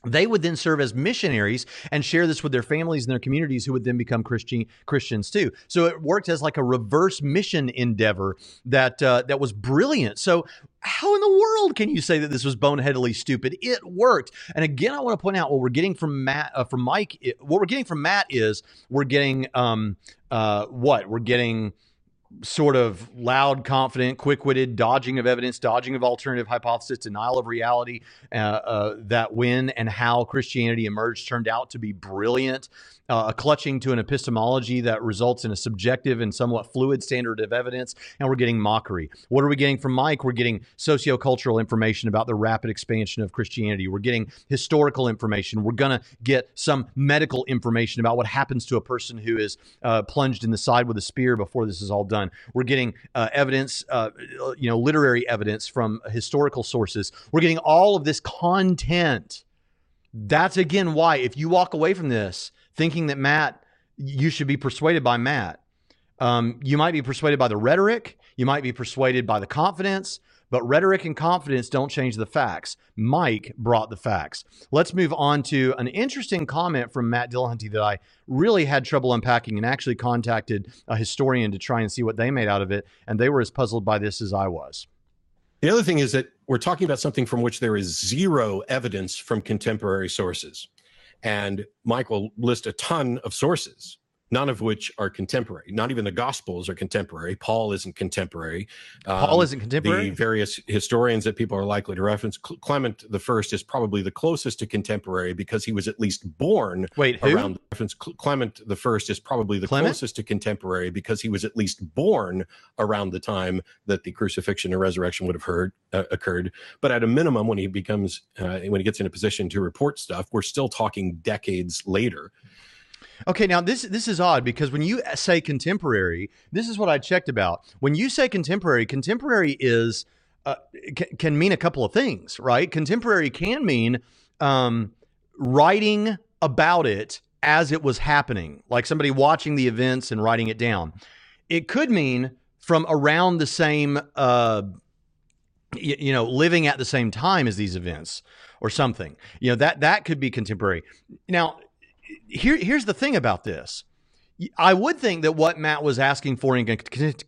they would then serve as missionaries and share this with their families and their communities, who would then become Christian Christians too. So it worked as like a reverse mission endeavor that uh, that was brilliant. So how in the world can you say that this was boneheadedly stupid? It worked. And again, I want to point out what we're getting from Matt, uh, from Mike. It, what we're getting from Matt is we're getting um, uh, what we're getting. Sort of loud, confident, quick-witted dodging of evidence, dodging of alternative hypothesis, denial of reality, uh, uh, that when and how Christianity emerged turned out to be brilliant, uh, a clutching to an epistemology that results in a subjective and somewhat fluid standard of evidence, and we're getting mockery. What are we getting from Mike? We're getting sociocultural information about the rapid expansion of Christianity. We're getting historical information. We're going to get some medical information about what happens to a person who is uh, plunged in the side with a spear before this is all done. We're getting uh, evidence, uh, you know, literary evidence from historical sources. We're getting all of this content. That's, again, why if you walk away from this thinking that Matt, you should be persuaded by Matt, um, you might be persuaded by the rhetoric. You might be persuaded by the confidence. But rhetoric and confidence don't change the facts. Mike brought the facts. Let's move on to an interesting comment from Matt Dillahunty that I really had trouble unpacking, and actually contacted a historian to try and see what they made out of it. And they were as puzzled by this as I was. The other thing is that we're talking about something from which there is zero evidence from contemporary sources. And Mike will list a ton of sources, none of which are contemporary. Not even the Gospels are contemporary. Paul isn't contemporary. Um, Paul isn't contemporary? The various historians that people are likely to reference. Clement I is probably the closest to contemporary because he was at least born Wait, who? around the reference. Clement I is probably the Clement? closest to contemporary because he was at least born around the time that the crucifixion and resurrection would have heard, uh, occurred. But at a minimum, when he becomes, uh, when he gets in a position to report stuff, we're still talking decades later. Okay, now this this is odd, because when you say contemporary, this is what I checked about. When you say contemporary, contemporary is uh, can, can mean a couple of things, right? Contemporary can mean um, writing about it as it was happening, like somebody watching the events and writing it down. It could mean from around the same, uh, you, you know, living at the same time as these events or something. You know, that that could be contemporary. Now, Here, here's the thing about this. I would think that what Matt was asking for in a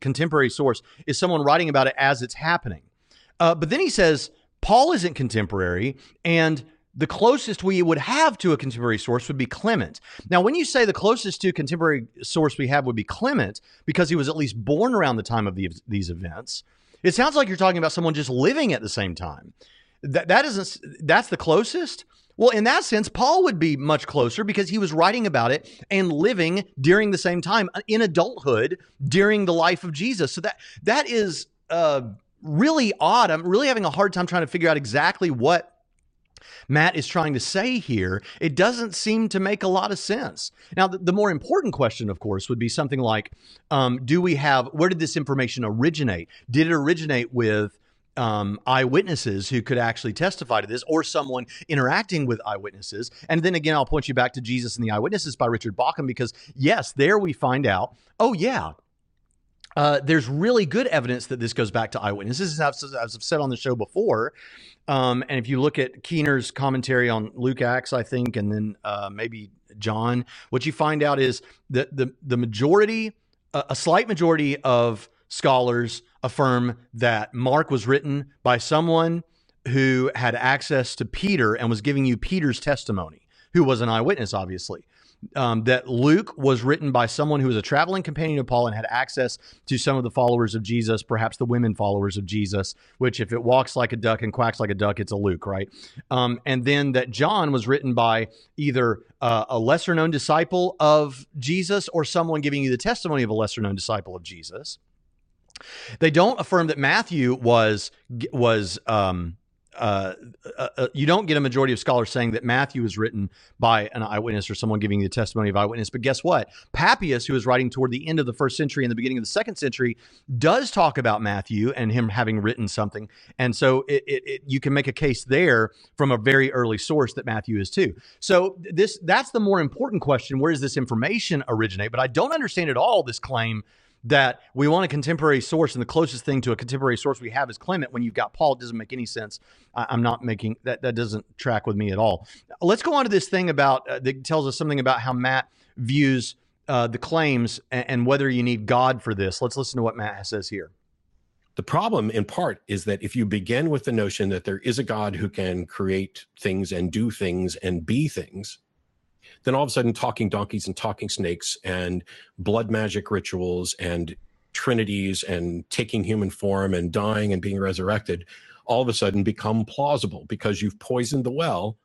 contemporary source is someone writing about it as it's happening. Uh, but then he says, Paul isn't contemporary, and the closest we would have to a contemporary source would be Clement. Now, when you say the closest to contemporary source we have would be Clement, because he was at least born around the time of the, these events, it sounds like you're talking about someone just living at the same time. That, that isn't, that's the closest. Well, in that sense, Paul would be much closer, because he was writing about it and living during the same time in adulthood during the life of Jesus. So that that is uh, really odd. I'm really having a hard time trying to figure out exactly what Matt is trying to say here. It doesn't seem to make a lot of sense. Now, the, the more important question, of course, would be something like, um, do we have, where did this information originate? Did it originate with Um, eyewitnesses who could actually testify to this, or someone interacting with eyewitnesses? And then again, I'll point you back to Jesus and the Eyewitnesses by Richard Bauckham, because yes, there we find out, oh yeah, uh, there's really good evidence that this goes back to eyewitnesses. As I've, as I've said on the show before, um, and if you look at Keener's commentary on Luke, Acts, I think, and then uh, maybe John, what you find out is that the, the majority, uh, a slight majority of scholars affirm that Mark was written by someone who had access to Peter and was giving you Peter's testimony, who was an eyewitness, obviously. Um, that Luke was written by someone who was a traveling companion of Paul and had access to some of the followers of Jesus, perhaps the women followers of Jesus, which if it walks like a duck and quacks like a duck, it's a Luke, right? Um, and then that John was written by either uh, a lesser-known disciple of Jesus or someone giving you the testimony of a lesser-known disciple of Jesus. They don't affirm that Matthew was, was um, uh, uh, you don't get a majority of scholars saying that Matthew was written by an eyewitness or someone giving the testimony of eyewitness. But guess what? Papias, who is writing toward the end of the first century and the beginning of the second century, does talk about Matthew and him having written something. And so it, it, it, you can make a case there from a very early source that Matthew is too. So this that's the more important question. Where does this information originate? But I don't understand at all this claim that we want a contemporary source, and the closest thing to a contemporary source we have is Clement. When you've got Paul, it doesn't make any sense. I, I'm not making that. That doesn't track with me at all. Let's go on to this thing about uh, that tells us something about how Matt views uh, the claims and, and whether you need God for this. Let's listen to what Matt says here. The problem, in part, is that if you begin with the notion that there is a God who can create things and do things and be things, then all of a sudden talking donkeys and talking snakes and blood magic rituals and trinities and taking human form and dying and being resurrected all of a sudden become plausible, because you've poisoned the well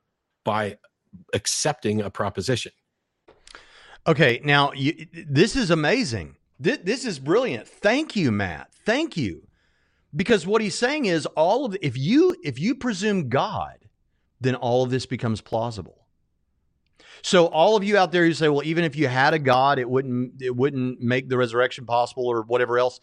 by accepting a proposition. Okay, now you, this is amazing. This, this is brilliant. Thank you, Matt. Thank you. Because what he's saying is all of the, if you if you presume God, then all of this becomes plausible. So all of you out there who say, well, even if you had a God, it wouldn't it wouldn't make the resurrection possible or whatever else.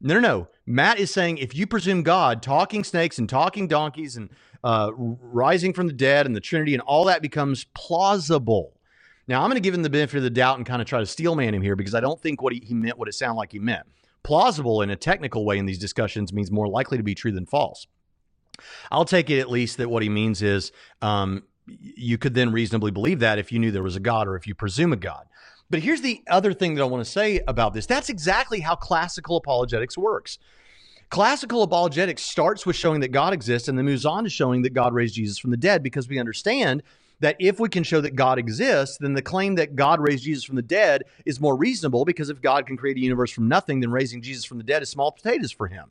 No, no, no. Matt is saying if you presume God, talking snakes and talking donkeys and uh, rising from the dead and the Trinity and all that becomes plausible. Now, I'm going to give him the benefit of the doubt and kind of try to steel man him here, because I don't think what he, he meant what it sounded like he meant. Plausible in a technical way in these discussions means more likely to be true than false. I'll take it at least that what he means is um, you could then reasonably believe that if you knew there was a God, or if you presume a God. But here's the other thing that I want to say about this. That's exactly how classical apologetics works. Classical apologetics starts with showing that God exists and then moves on to showing that God raised Jesus from the dead, because we understand that if we can show that God exists, then the claim that God raised Jesus from the dead is more reasonable, because if God can create a universe from nothing, then raising Jesus from the dead is small potatoes for him.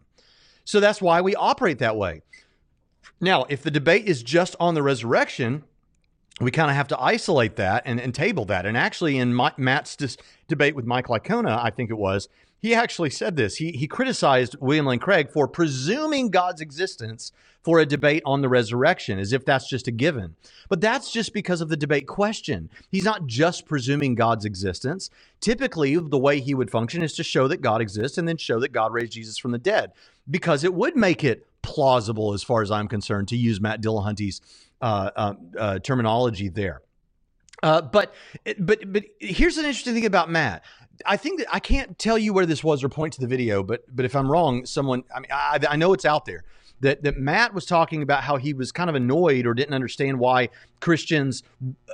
So that's why we operate that way. Now, if the debate is just on the resurrection, we kind of have to isolate that and, and table that. And actually, in my, Matt's dis- debate with Mike Licona, I think it was, He actually said this. He, he criticized William Lane Craig for presuming God's existence for a debate on the resurrection, as if that's just a given. But that's just because of the debate question. He's not just presuming God's existence. Typically, the way he would function is to show that God exists and then show that God raised Jesus from the dead, because it would make it plausible, as far as I'm concerned, to use Matt Dillahunty's uh, uh, uh, terminology there. Uh, but but but here's an interesting thing about Matt. I think that I can't tell you where this was or point to the video, but but if I'm wrong, someone, I mean, I, I know it's out there that, that Matt was talking about how he was kind of annoyed or didn't understand why Christians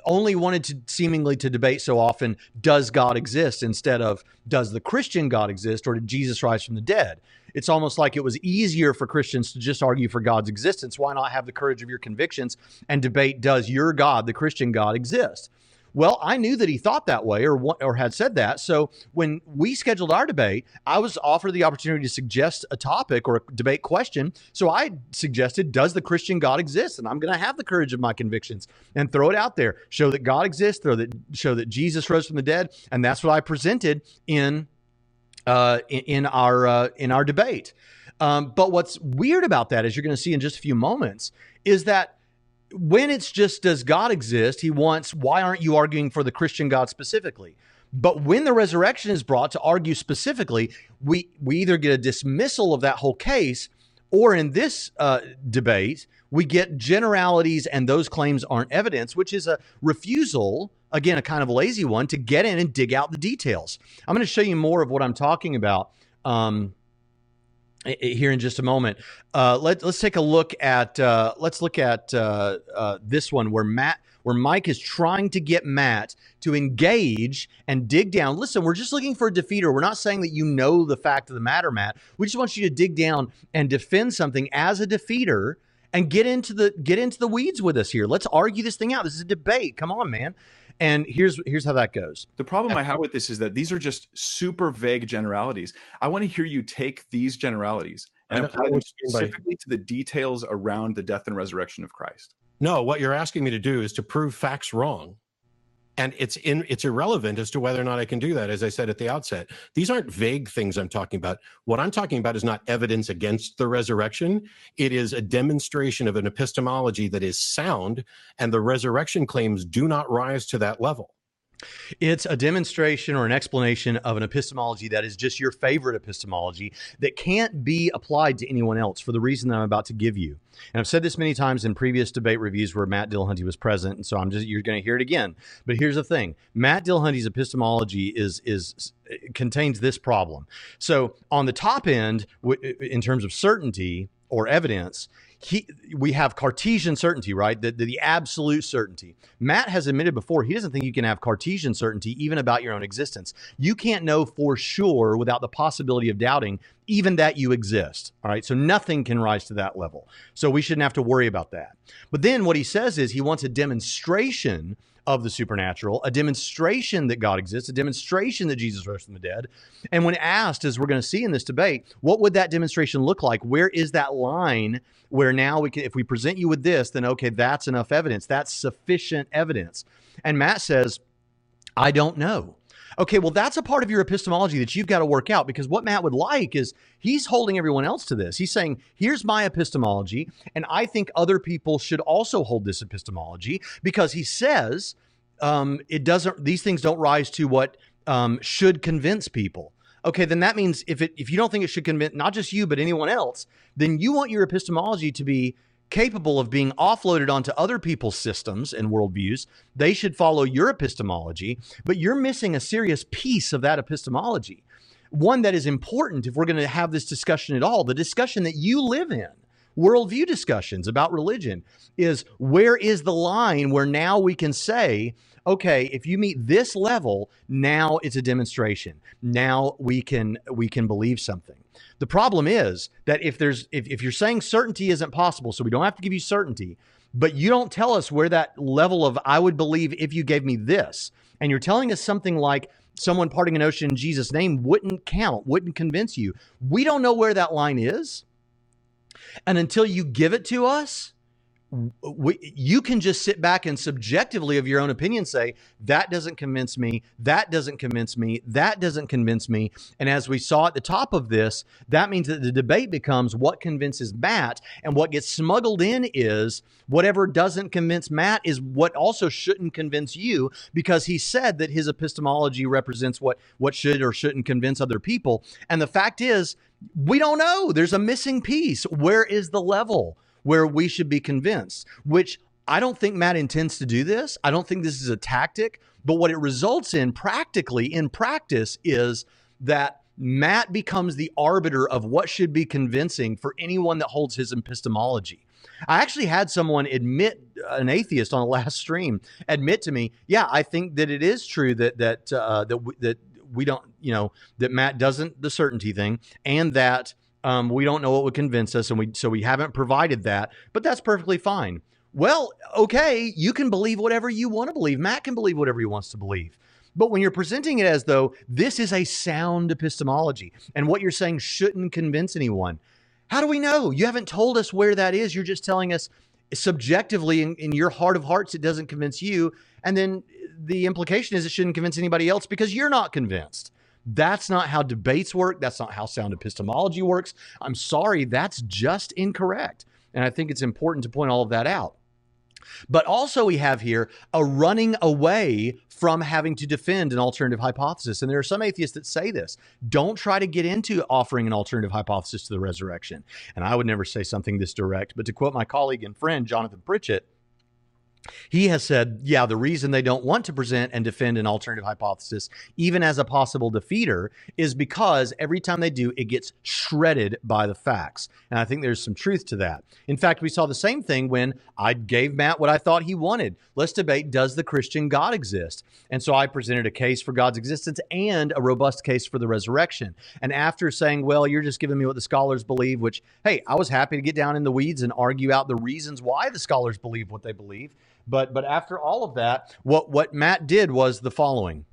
only wanted to seemingly to debate so often, does God exist, instead of does the Christian God exist, or did Jesus rise from the dead? It's almost like it was easier for Christians to just argue for God's existence. Why not have the courage of your convictions and debate, does your God, the Christian God, exist? Well, I knew that he thought that way or or had said that. So when we scheduled our debate, I was offered the opportunity to suggest a topic or a debate question. So I suggested, does the Christian God exist? And I'm going to have the courage of my convictions and throw it out there, show that God exists, throw that, show that Jesus rose from the dead. And that's what I presented in uh, in, in our uh, in our debate. Um, but what's weird about that, as you're going to see in just a few moments, is that when it's just, does God exist? He wants, why aren't you arguing for the Christian God specifically? But when the resurrection is brought to argue specifically, we, we either get a dismissal of that whole case, or in this uh, debate, we get generalities and those claims aren't evidence, which is a refusal, again, a kind of lazy one, to get in and dig out the details. I'm going to show you more of what I'm talking about um, here in just a moment. Uh, let, let's take a look at uh, let's look at uh, uh, this one where Matt, where Mike is trying to get Matt to engage and dig down. Listen, we're just looking for a defeater. We're not saying that you know the fact of the matter, Matt. We just want you to dig down and defend something as a defeater and get into the get into the weeds with us here. Let's argue this thing out. This is a debate. Come on, man. And here's here's how that goes. The problem I have with this is that these are just super vague generalities. I want to hear you take these generalities and apply them specifically to the details around the death and resurrection of Christ. No, what you're asking me to do is to prove facts wrong. And it's in, it's irrelevant as to whether or not I can do that, as I said at the outset. These aren't vague things I'm talking about. What I'm talking about is not evidence against the resurrection. It is a demonstration of an epistemology that is sound, and the resurrection claims do not rise to that level. It's a demonstration or an explanation of an epistemology that is just your favorite epistemology that can't be applied to anyone else for the reason that I'm about to give you. And I've said this many times in previous debate reviews where Matt Dillahunty was present, and so I'm just you're going to hear it again. But here's the thing: Matt Dillahunty's epistemology is is contains this problem. So on the top end, w- in terms of certainty or evidence, He, we have Cartesian certainty, right? The, the, the absolute certainty. Matt has admitted before he doesn't think you can have Cartesian certainty even about your own existence. You can't know for sure without the possibility of doubting even that you exist, all right? So nothing can rise to that level. So we shouldn't have to worry about that. But then what he says is he wants a demonstration of the supernatural, a demonstration that God exists, a demonstration that Jesus rose from the dead. And when asked, as we're going to see in this debate, what would that demonstration look like? Where is that line where now we can, if we present you with this, then okay, that's enough evidence. That's sufficient evidence. And Matt says, I don't know. Okay, well, that's a part of your epistemology that you've got to work out, because what Matt would like is he's holding everyone else to this. He's saying, here's my epistemology, and I think other people should also hold this epistemology, because he says um, it doesn't; these things don't rise to what um, should convince people. Okay, then that means if it, if you don't think it should convince not just you but anyone else, then you want your epistemology to be capable of being offloaded onto other people's systems and worldviews. They should follow your epistemology, but you're missing a serious piece of that epistemology, one that is important if we're going to have this discussion at all. The discussion that you live in, worldview discussions about religion, is where is the line where now we can say, okay, if you meet this level, now it's a demonstration. Now we can we can believe something. The problem is that if there's if, if you're saying certainty isn't possible, so we don't have to give you certainty, but you don't tell us where that level of I would believe if you gave me this, and you're telling us something like someone parting an ocean in Jesus' name wouldn't count, wouldn't convince you. We don't know where that line is. And until you give it to us, we, you can just sit back and subjectively of your own opinion say, that doesn't convince me, that doesn't convince me, that doesn't convince me. And as we saw at the top of this, that means that the debate becomes what convinces Matt, and what gets smuggled in is whatever doesn't convince Matt is what also shouldn't convince you, because he said that his epistemology represents what, what should or shouldn't convince other people. And the fact is, we don't know. There's a missing piece. Where is the level where we should be convinced? Which I don't think Matt intends to do this. I don't think this is a tactic, but what it results in practically, in practice, is that Matt becomes the arbiter of what should be convincing for anyone that holds his epistemology. I actually had someone admit, an atheist on the last stream, admit to me, yeah, I think that it is true that, that, uh, that, that, we don't, you know, that Matt doesn't the certainty thing, and that um, we don't know what would convince us. And we, so we haven't provided that, but that's perfectly fine. Well, okay, you can believe whatever you want to believe. Matt can believe whatever he wants to believe. But when you're presenting it as though this is a sound epistemology and what you're saying shouldn't convince anyone, how do we know? You haven't told us where that is. You're just telling us subjectively in, in your heart of hearts, it doesn't convince you. And then the implication is it shouldn't convince anybody else because you're not convinced. That's not how debates work. That's not how sound epistemology works. I'm sorry, that's just incorrect. And I think it's important to point all of that out. But also we have here a running away from having to defend an alternative hypothesis. And there are some atheists that say this. Don't try to get into offering an alternative hypothesis to the resurrection. And I would never say something this direct, but to quote my colleague and friend, Jonathan Pritchett, he has said, yeah, the reason they don't want to present and defend an alternative hypothesis, even as a possible defeater, is because every time they do, it gets shredded by the facts. And I think there's some truth to that. In fact, we saw the same thing when I gave Matt what I thought he wanted. Let's debate, does the Christian God exist? And so I presented a case for God's existence and a robust case for the resurrection. And after saying, well, you're just giving me what the scholars believe, which, hey, I was happy to get down in the weeds and argue out the reasons why the scholars believe what they believe. But but after all of that, what, what Matt did was the following.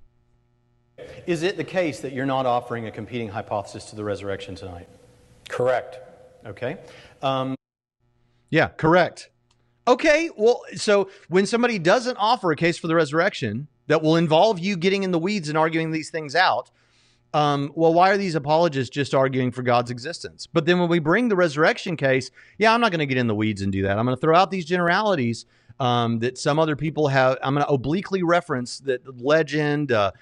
Is it the case that you're not offering a competing hypothesis to the resurrection tonight? Correct. Okay. Um, yeah, correct. Okay, well, so when somebody doesn't offer a case for the resurrection that will involve you getting in the weeds and arguing these things out, Um, well, why are these apologists just arguing for God's existence? But then when we bring the resurrection case, yeah, I'm not going to get in the weeds and do that. I'm going to throw out these generalities um, that some other people have. I'm going to obliquely reference that legend, uh,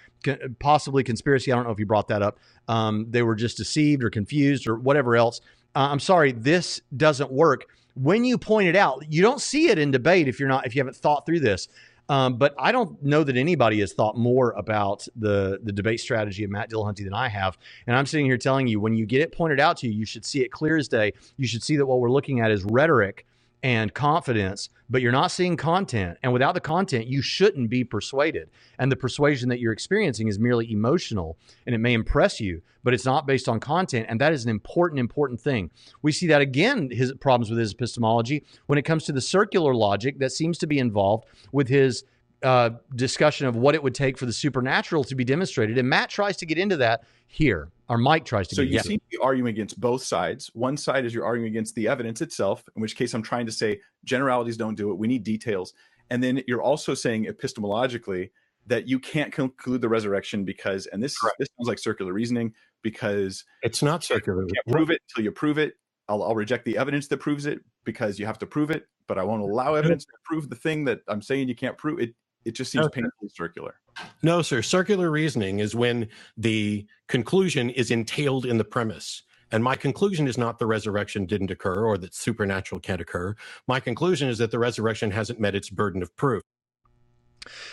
possibly conspiracy. I don't know if you brought that up. Um, they were just deceived or confused or whatever else. Uh, I'm sorry, this doesn't work. When you point it out, you don't see it in debate if you're not if you haven't thought through this. Um, but I don't know that anybody has thought more about the, the debate strategy of Matt Dillahunty than I have. And I'm sitting here telling you, when you get it pointed out to you, you should see it clear as day. You should see that what we're looking at is rhetoric and confidence, but you're not seeing content. And without the content, you shouldn't be persuaded. And the persuasion that you're experiencing is merely emotional, and it may impress you, but it's not based on content. And that is an important, important thing. We see that again, his problems with his epistemology, when it comes to the circular logic that seems to be involved with his uh, discussion of what it would take for the supernatural to be demonstrated. And Matt tries to get into that here. Or Mike tries to so get you it. Seem to be arguing against both sides. One side is you're arguing against the evidence itself, in which case I'm trying to say generalities don't do it. We need details. And then you're also saying epistemologically that you can't conclude the resurrection because, and this, this sounds like circular reasoning, because it's not circular. You can't prove it until you prove it. I'll, I'll reject the evidence that proves it because you have to prove it, but I won't allow evidence to prove the thing that I'm saying you can't prove it. It just seems painfully circular. No, sir. Circular reasoning is when the conclusion is entailed in the premise. And my conclusion is not the resurrection didn't occur or that supernatural can't occur. My conclusion is that the resurrection hasn't met its burden of proof.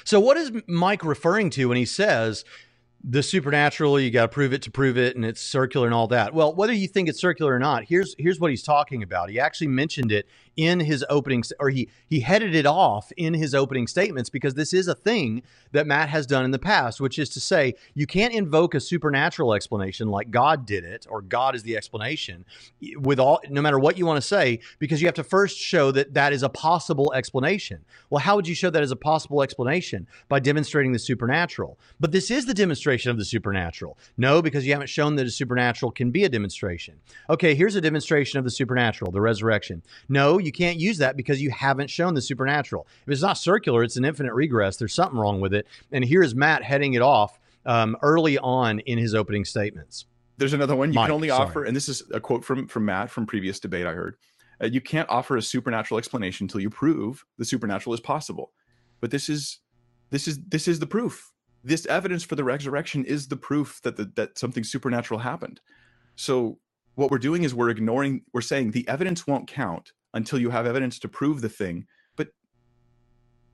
So what is Mike referring to when he says the supernatural, you got to prove it to prove it, and it's circular and all that? Well, whether you think it's circular or not, here's here's what he's talking about. He actually mentioned it in his opening, or he he headed it off in his opening statements, because this is a thing that Matt has done in the past, which is to say you can't invoke a supernatural explanation like God did it, or God is the explanation, with all no matter what you want to say, because you have to first show that that is a possible explanation. Well, how would you show that as a possible explanation? By demonstrating the supernatural. But this is the demonstration demonstration of the supernatural. No, because you haven't shown that the supernatural can be a demonstration. Okay, here's a demonstration of the supernatural, the resurrection. No, you can't use that because you haven't shown the supernatural. If it's not circular, it's an infinite regress. There's something wrong with it. And here's Matt heading it off um, early on in his opening statements. There's another one. You Mike, can only sorry. offer, and this is a quote from, from Matt from previous debate I heard. Uh, you can't offer a supernatural explanation until you prove the supernatural is possible. But this is this is this is the proof. This evidence for the resurrection is the proof that the, that something supernatural happened. So what we're doing is we're ignoring, we're saying the evidence won't count until you have evidence to prove the thing. But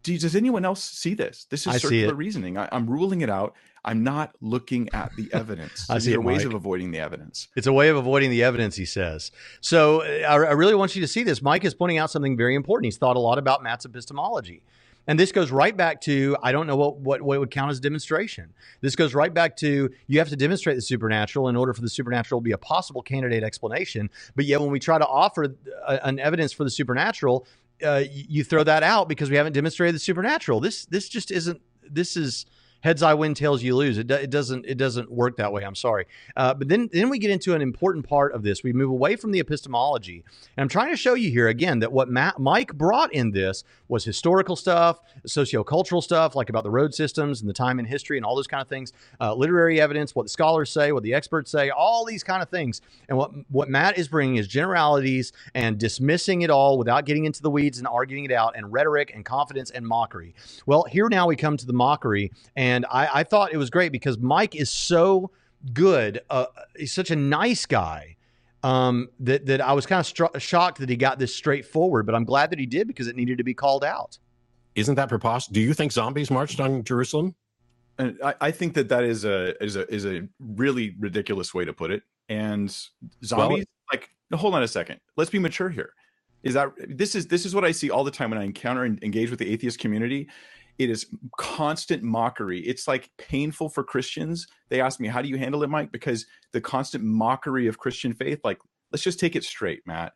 does anyone else see this? This is I circular reasoning. I, I'm ruling it out. I'm not looking at the evidence. I These see are it, ways Mike. of avoiding the evidence. It's a way of avoiding the evidence, he says. So I, I really want you to see this. Mike is pointing out something very important. He's thought a lot about Matt's epistemology. And this goes right back to, I don't know what, what, what would count as demonstration. This goes right back to, you have to demonstrate the supernatural in order for the supernatural to be a possible candidate explanation. But yet when we try to offer a, an evidence for the supernatural, uh, you throw that out because we haven't demonstrated the supernatural. This this just isn't, this is heads I win, tails you lose. It, do, it doesn't it doesn't work that way. I'm sorry. Uh, but then, then we get into an important part of this. We move away from the epistemology. And I'm trying to show you here again that what Matt, Mike brought in this was historical stuff, sociocultural stuff, like about the road systems and the time in history and all those kind of things, uh, literary evidence, what the scholars say, what the experts say, all these kind of things. And what, what Matt is bringing is generalities and dismissing it all without getting into the weeds and arguing it out, and rhetoric and confidence and mockery. Well, here now we come to the mockery. And And I, I thought it was great because Mike is so good. Uh, he's such a nice guy um, that, that I was kind of stru- shocked that he got this straightforward, but I'm glad that he did because it needed to be called out. Isn't that preposterous? Do you think zombies marched on Jerusalem? And I, I think that that is a, is a, is a really ridiculous way to put it. And zombies, well, like, no, hold on a second. Let's be mature here. Is that, this is, this is what I see all the time when I encounter and engage with the atheist community. It is constant mockery. It's like painful for Christians. They ask me, how do you handle it, Mike? Because the constant mockery of Christian faith, like, let's just take it straight, Matt.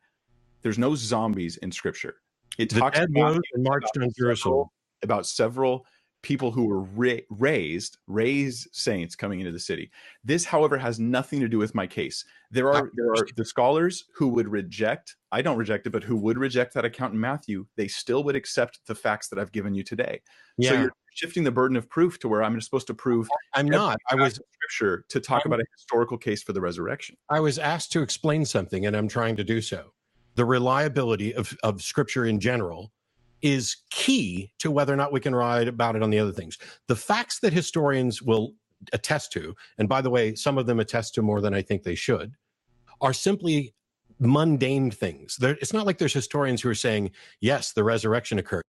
There's no zombies in Scripture. It talks about, about, several, about several people who were ra- raised, raised saints coming into the city. This, however, has nothing to do with my case. There are, there are the scholars who would reject, I don't reject it, but who would reject that account in Matthew. They still would accept the facts that I've given you today. Yeah. So you're shifting the burden of proof to where I'm supposed to prove. I'm not. I was scripture to talk I'm, about a historical case for the resurrection. I was asked to explain something, and I'm trying to do so. The reliability of, of Scripture in general is key to whether or not we can write about it on the other things. The facts that historians will attest to, and by the way, some of them attest to more than I think they should, are simply mundane things. There, it's not like there's historians who are saying, yes, the resurrection occurred.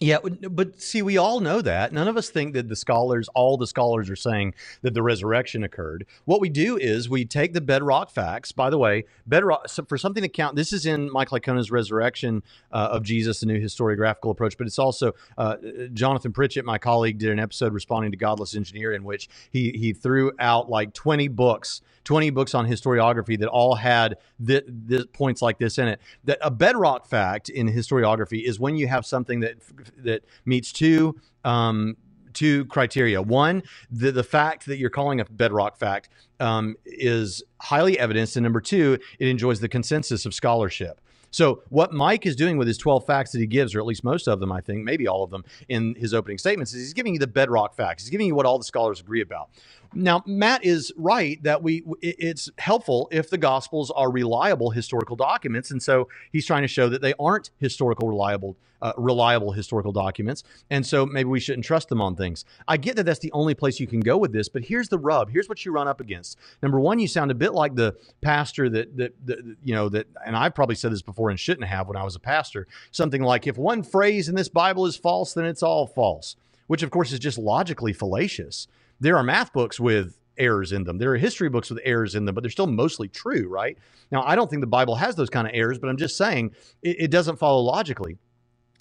Yeah, but see, we all know that. None of us think that the scholars, all the scholars are saying that the resurrection occurred. What we do is we take the bedrock facts. By the way, bedrock, so for something to count, this is in Mike Licona's Resurrection uh, of Jesus, a New Historiographical Approach, but it's also uh, Jonathan Pritchett, my colleague, did an episode responding to Godless Engineer in which he he threw out like twenty books, twenty books on historiography that all had th- th- points like this in it. That a bedrock fact in historiography is when you have something that that meets two um, two criteria. One, the, the fact that you're calling a bedrock fact um, is highly evidenced. And number two, it enjoys the consensus of scholarship. So what Mike is doing with his twelve facts that he gives, or at least most of them, I think, maybe all of them in his opening statements, is he's giving you the bedrock facts. He's giving you what all the scholars agree about. Now, Matt is right that we it's helpful if the Gospels are reliable historical documents. And so he's trying to show that they aren't historical, reliable, uh, reliable historical documents. And so maybe we shouldn't trust them on things. I get that that's the only place you can go with this, but here's the rub. Here's what you run up against. Number one, you sound a bit like the pastor that, that, that you know, that, and I've probably said this before, and shouldn't have when I was a pastor, something like, if one phrase in this Bible is false, then it's all false, which of course is just logically fallacious. There are math books with errors in them. There are history books with errors in them, but they're still mostly true, right? Now, I don't think the Bible has those kind of errors, but I'm just saying it, it doesn't follow logically.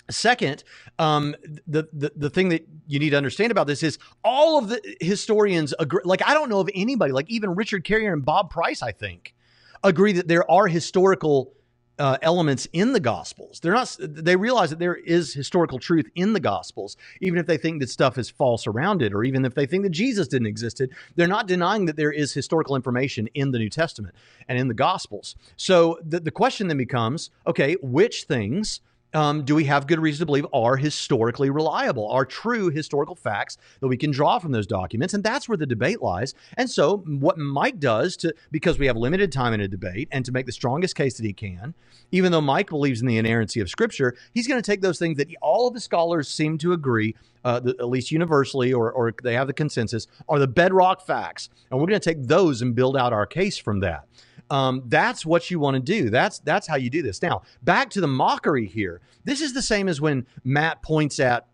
Second, um, the, the the thing that you need to understand about this is all of the historians agree. Like, I don't know of anybody, like even Richard Carrier and Bob Price, I think, agree that there are historical uh, elements in the Gospels. They're not, they realize that there is historical truth in the Gospels, even if they think that stuff is false around it, or even if they think that Jesus didn't exist. They're not denying that there is historical information in the New Testament and in the Gospels. So the, the question then becomes, okay, which things Um, do we have good reason to believe are historically reliable, are true historical facts that we can draw from those documents? And that's where the debate lies. And so what Mike does, to, because we have limited time in a debate and to make the strongest case that he can, even though Mike believes in the inerrancy of Scripture, he's going to take those things that he, all of the scholars seem to agree, uh, the, at least universally, or, or they have the consensus, are the bedrock facts. And we're going to take those and build out our case from that. Um, that's what you want to do. That's that's how you do this. Now, back to the mockery here. This is the same as when Matt points at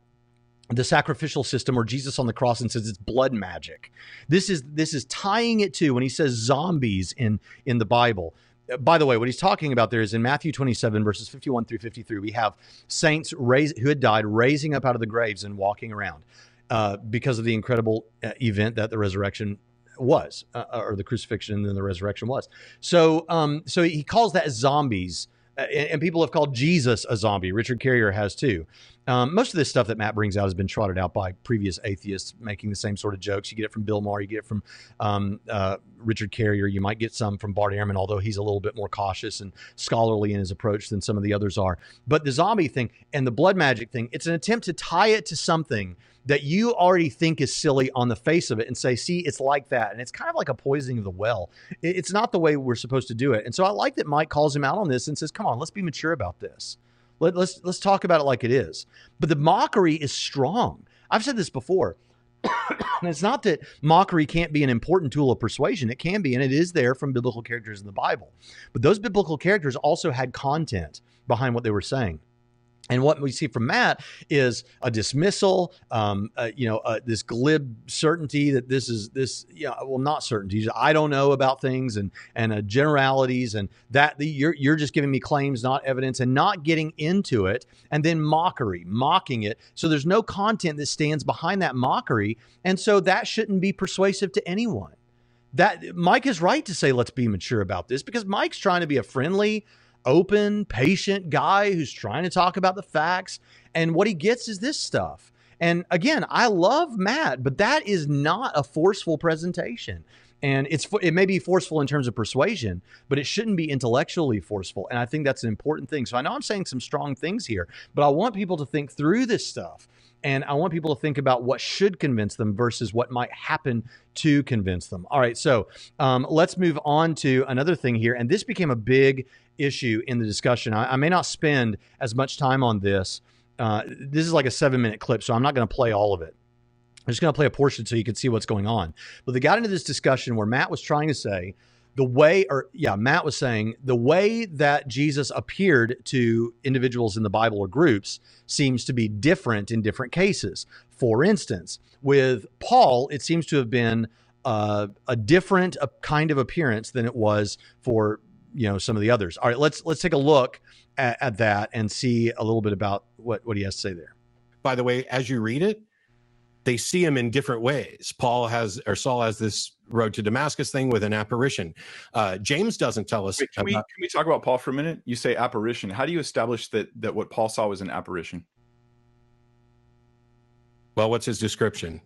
the sacrificial system or Jesus on the cross and says it's blood magic. This is this is tying it to when he says zombies in in the Bible. By the way, what he's talking about there is in Matthew twenty-seven, verses fifty-one through fifty-three, we have saints raise, who had died raising up out of the graves and walking around uh, because of the incredible uh, event that the resurrection was, uh, or the crucifixion and then the resurrection was. So, um, so he calls that zombies, uh, and, and people have called Jesus a zombie. Richard Carrier has too. Um, most of this stuff that Matt brings out has been trotted out by previous atheists making the same sort of jokes. You get it from Bill Maher, you get it from um, uh, Richard Carrier. You might get some from Bart Ehrman, although he's a little bit more cautious and scholarly in his approach than some of the others are. But the zombie thing and the blood magic thing, it's an attempt to tie it to something that you already think is silly on the face of it and say, see, it's like that. And it's kind of like a poisoning of the well. It's not the way we're supposed to do it. And so I like that Mike calls him out on this and says, come on, let's be mature about this. Let, let's let's talk about it like it is. But the mockery is strong. I've said this before. And it's not that mockery can't be an important tool of persuasion. It can be, and it is there from biblical characters in the Bible. But those biblical characters also had content behind what they were saying. And what we see from Matt is a dismissal, um, uh, you know, uh, this glib certainty that this is this, yeah, well, not certainty. I don't know about things and and uh, generalities and that the, you're you're just giving me claims, not evidence, and not getting into it. And then mockery, mocking it. So there's no content that stands behind that mockery, and so that shouldn't be persuasive to anyone. That Mike is right to say, let's be mature about this, because Mike's trying to be a friendly, open, patient guy who's trying to talk about the facts, and what he gets is this stuff. And again, I love Matt, but that is not a forceful presentation. And it's it may be forceful in terms of persuasion, but it shouldn't be intellectually forceful. And I think that's an important thing. So I know I'm saying some strong things here, but I want people to think through this stuff. And I want people to think about what should convince them versus what might happen to convince them. All right, so um, let's move on to another thing here. And this became a big issue in the discussion. I, I may not spend as much time on this. Uh, this is like a seven-minute clip, so I'm not going to play all of it. I'm just going to play a portion so you can see what's going on. But they got into this discussion where Matt was trying to say the way, or yeah, Matt was saying the way that Jesus appeared to individuals in the Bible or groups seems to be different in different cases. For instance, with Paul, it seems to have been uh, a different uh, kind of appearance than it was for, you know, some of the others. All right, let's let's take a look at, at that and see a little bit about what, what he has to say there. By the way, as you read it, they see him in different ways. Paul has, or Saul has this road to Damascus thing with an apparition. Uh, James doesn't tell us. Wait, can, about, we, can we talk about Paul for a minute? You say apparition. How do you establish that that what Paul saw was an apparition? Well, what's his description?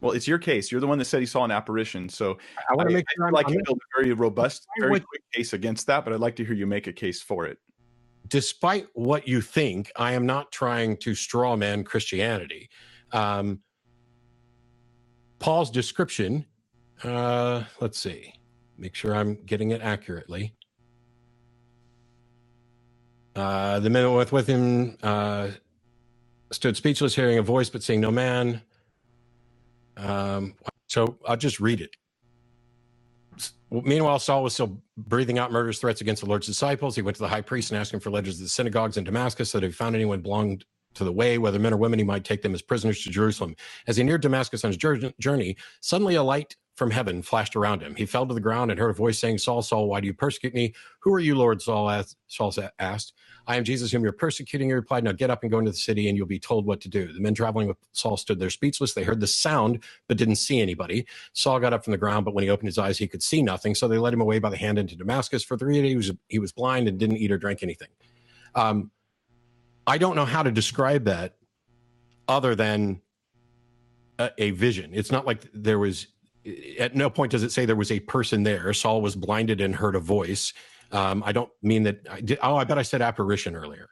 Well, it's your case. You're the one that said he saw an apparition. So I want to make sure I'd like to build a very robust, very quick case against that, but I'd like to hear you make a case for it. Despite what you think, I am not trying to straw man Christianity. Um, Paul's description, uh, let's see, make sure I'm getting it accurately. Uh, the men who went with him uh, stood speechless, hearing a voice, but seeing no man. Um, so I'll just read it. Meanwhile, Saul was still breathing out murderous threats against the Lord's disciples. He went to the high priest and asked him for letters to the synagogues in Damascus, so that if he found anyone belonged to the way, whether men or women, he might take them as prisoners to Jerusalem. As he neared Damascus on his journey, suddenly a light from heaven flashed around him. He fell to the ground and heard a voice saying, Saul, Saul, why do you persecute me? Who are you, Lord? Saul asked. Saul asked. I am Jesus whom you're persecuting, he replied. Now get up and go into the city and you'll be told what to do. The men traveling with Saul stood there speechless. They heard the sound, but didn't see anybody. Saul got up from the ground, but when he opened his eyes, he could see nothing. So they led him away by the hand into Damascus. For three days he was, he was blind and didn't eat or drink anything. Um, I don't know how to describe that other than a, a vision. It's not like there was, at no point does it say there was a person there. Saul was blinded and heard a voice. Um, I don't mean that. I did, oh, I bet I said apparition earlier.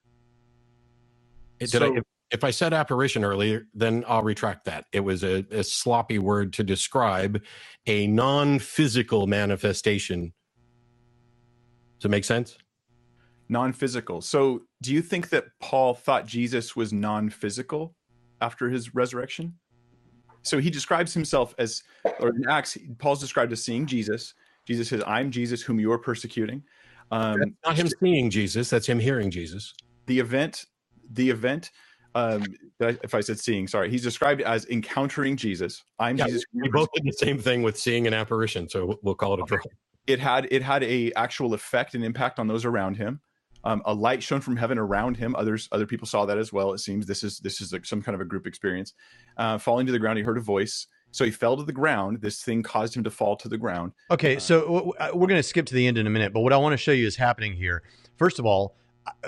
Did so, I, if, if I said apparition earlier, then I'll retract that. It was a, a sloppy word to describe a non-physical manifestation. Does it make sense? Non-physical. So do you think that Paul thought Jesus was non-physical after his resurrection? So he describes himself as, or in Acts, Paul's described as seeing Jesus. Jesus says, I'm Jesus whom you are persecuting. Um, that's not him seeing Jesus, that's him hearing Jesus. The event, the event, um, if I said seeing, sorry, he's described as encountering Jesus. I'm yeah, Jesus. We both did the same thing with seeing an apparition, so we'll call it a draw. It had, it had a actual effect and impact on those around him. Um, a light shone from heaven around him. Others, other people saw that as well. It seems this is, this is a, some kind of a group experience. Uh, falling to the ground, he heard a voice. So he fell to the ground. This thing caused him to fall to the ground. Okay, so w- we're going to skip to the end in a minute, but what I want to show you is happening here. First of all,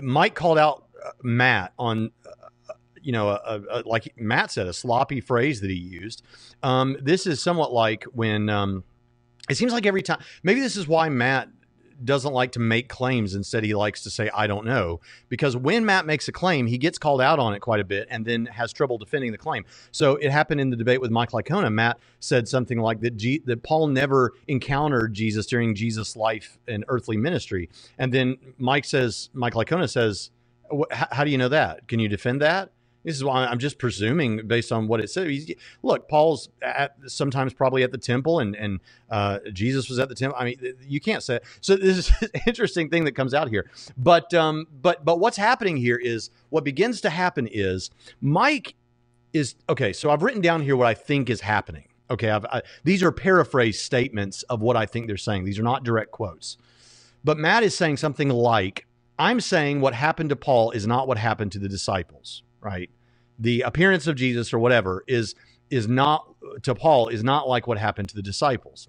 Mike called out Matt on, uh, you know, a, a, like Matt said, a sloppy phrase that he used. Um, this is somewhat like when um, it seems like every time. Maybe this is why Matt doesn't like to make claims. Instead, he likes to say, I don't know, because when Matt makes a claim, he gets called out on it quite a bit and then has trouble defending the claim. So it happened in the debate with Mike Licona. Matt said something like that, G- that Paul never encountered Jesus during Jesus' life and earthly ministry. And then Mike says, Mike Licona says, how do you know that? Can you defend that? This is why I'm just presuming based on what it said. He's, look, Paul's at, sometimes probably at the temple, and and uh, Jesus was at the temple. I mean, you can't say it. So this is an interesting thing that comes out here. But um, but but what's happening here is what begins to happen is Mike is okay. So I've written down here what I think is happening. Okay, I've, I, these are paraphrased statements of what I think they're saying. These are not direct quotes. But Matt is saying something like, "I'm saying what happened to Paul is not what happened to the disciples." Right. The appearance of Jesus or whatever is is not to Paul is not like what happened to the disciples,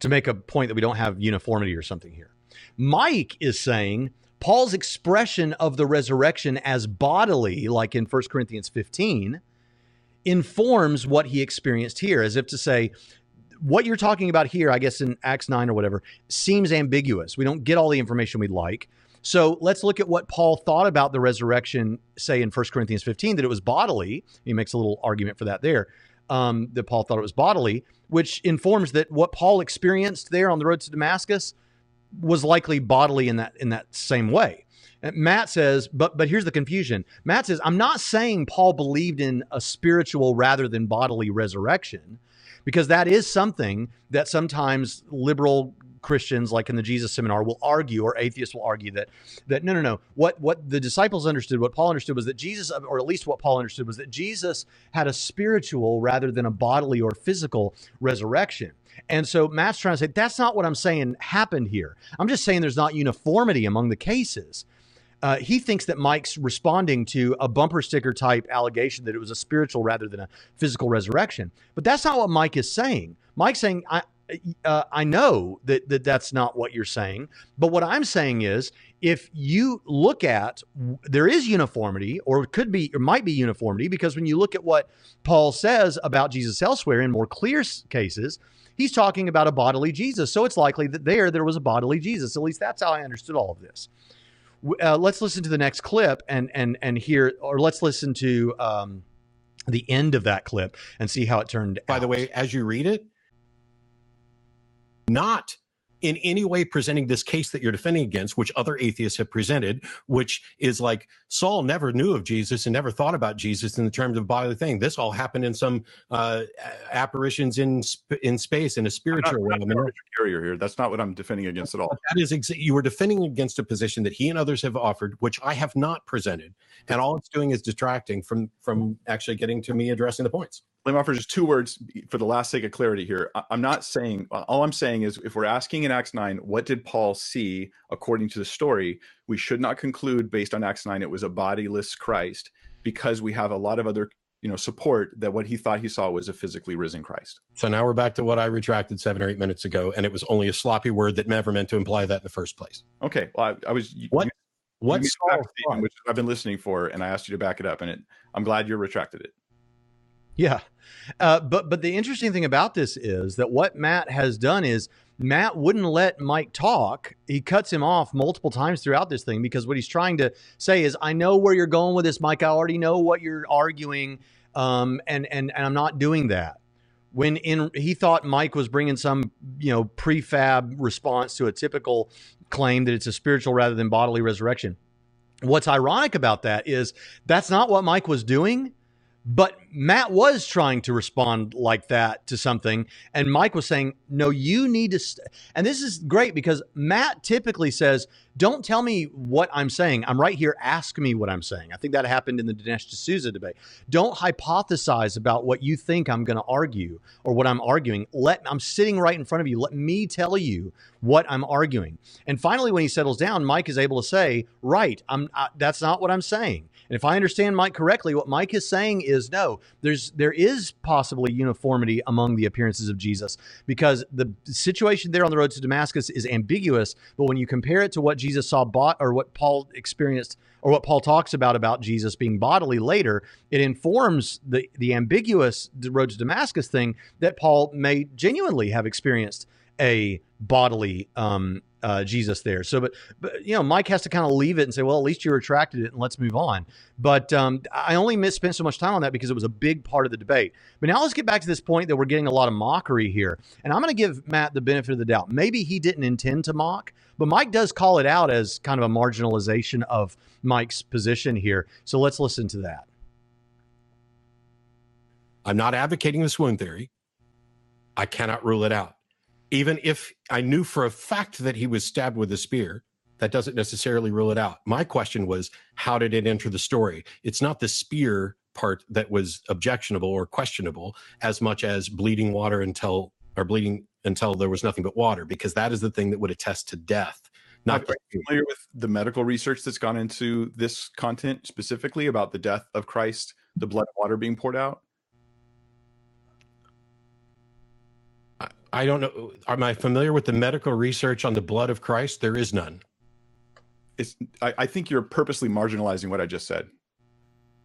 to make a point that we don't have uniformity or something here. Mike is saying Paul's expression of the resurrection as bodily, like in First Corinthians fifteen, informs what he experienced here, as if to say what you're talking about here, I guess in Acts nine or whatever, seems ambiguous. We don't get all the information we'd like. So let's look at what Paul thought about the resurrection, say in First Corinthians fifteen, that it was bodily. He makes a little argument for that there, um, that Paul thought it was bodily, which informs that what Paul experienced there on the road to Damascus was likely bodily in that in that same way. And Matt says, but but here's the confusion. Matt says, I'm not saying Paul believed in a spiritual rather than bodily resurrection, because that is something that sometimes liberal Christians, like in the Jesus Seminar, will argue, or atheists will argue that that no, no, no. What what the disciples understood, what Paul understood, was that Jesus, or at least what Paul understood, was that Jesus had a spiritual rather than a bodily or physical resurrection. And so Matt's trying to say that's not what I'm saying happened here. I'm just saying there's not uniformity among the cases. Uh, he thinks that Mike's responding to a bumper sticker type allegation that it was a spiritual rather than a physical resurrection. But that's not what Mike is saying. Mike's saying, I. Uh, I know that, that that's not what you're saying, but what I'm saying is if you look at, there is uniformity, or it could be, or might be uniformity, because when you look at what Paul says about Jesus elsewhere in more clear cases, he's talking about a bodily Jesus. So it's likely that there, there was a bodily Jesus. At least that's how I understood all of this. Uh, let's listen to the next clip and, and, and hear, or let's listen to um, the end of that clip and see how it turned out. By the way, as you read it, not in any way presenting this case that you're defending against, which other atheists have presented, which is like Saul never knew of Jesus and never thought about Jesus in the terms of bodily thing. This all happened in some uh, apparitions in sp- in space in a spiritual way. I'm not Richard Carrier here. That's not what I'm defending against at all. That is ex- you were defending against a position that he and others have offered, which I have not presented, and all it's doing is detracting from from actually getting to me addressing the points. Let me offer just two words for the last sake of clarity here. I'm not saying, all I'm saying is if we're asking in Acts nine, what did Paul see according to the story, we should not conclude based on Acts nine it was a bodiless Christ, because we have a lot of other, you know, support that what he thought he saw was a physically risen Christ. So now we're back to what I retracted seven or eight minutes ago, and it was only a sloppy word that never meant to imply that in the first place. Okay, well, I, I was... What? You, what you Saul saw? Which I've been listening for, and I asked you to back it up, and it, I'm glad you retracted it. Yeah. Uh, but but the interesting thing about this is that what Matt has done is Matt wouldn't let Mike talk. He cuts him off multiple times throughout this thing, because what he's trying to say is, I know where you're going with this, Mike. I already know what you're arguing, um, and, and, and I'm not doing that. When in he thought Mike was bringing some, you know, prefab response to a typical claim that it's a spiritual rather than bodily resurrection. What's ironic about that is that's not what Mike was doing. But Matt was trying to respond like that to something. And Mike was saying, no, you need to. St-. And this is great because Matt typically says, don't tell me what I'm saying. I'm right here. Ask me what I'm saying. I think that happened in the Dinesh D'Souza debate. Don't hypothesize about what you think I'm going to argue or what I'm arguing. Let I'm sitting right in front of you. Let me tell you what I'm arguing. And finally, when he settles down, Mike is able to say, right, I'm, I, that's not what I'm saying. And if I understand Mike correctly, what Mike is saying is, no, there's there is possibly uniformity among the appearances of Jesus, because the situation there on the road to Damascus is ambiguous. But when you compare it to what Jesus saw bought or what Paul experienced or what Paul talks about, about Jesus being bodily later, it informs the, the ambiguous road to Damascus thing that Paul may genuinely have experienced a bodily um Uh, Jesus there. So, but, but, you know, Mike has to kind of leave it and say, well, at least you retracted it and let's move on. But um, I only mis- spent so much time on that because it was a big part of the debate. But now let's get back to this point that we're getting a lot of mockery here. And I'm going to give Matt the benefit of the doubt. Maybe he didn't intend to mock, but Mike does call it out as kind of a marginalization of Mike's position here. So let's listen to that. I'm not advocating the swoon theory. I cannot rule it out. Even if I knew for a fact that he was stabbed with a spear, that doesn't necessarily rule it out. My question was, how did it enter the story? It's not the spear part that was objectionable or questionable as much as bleeding water until or bleeding until there was nothing but water, because that is the thing that would attest to death. Not Are you familiar with the medical research that's gone into this content specifically about the death of Christ, the blood and water being poured out? I don't know. Am I familiar with the medical research on the blood of Christ? There is none. It's, I, I think you're purposely marginalizing what I just said.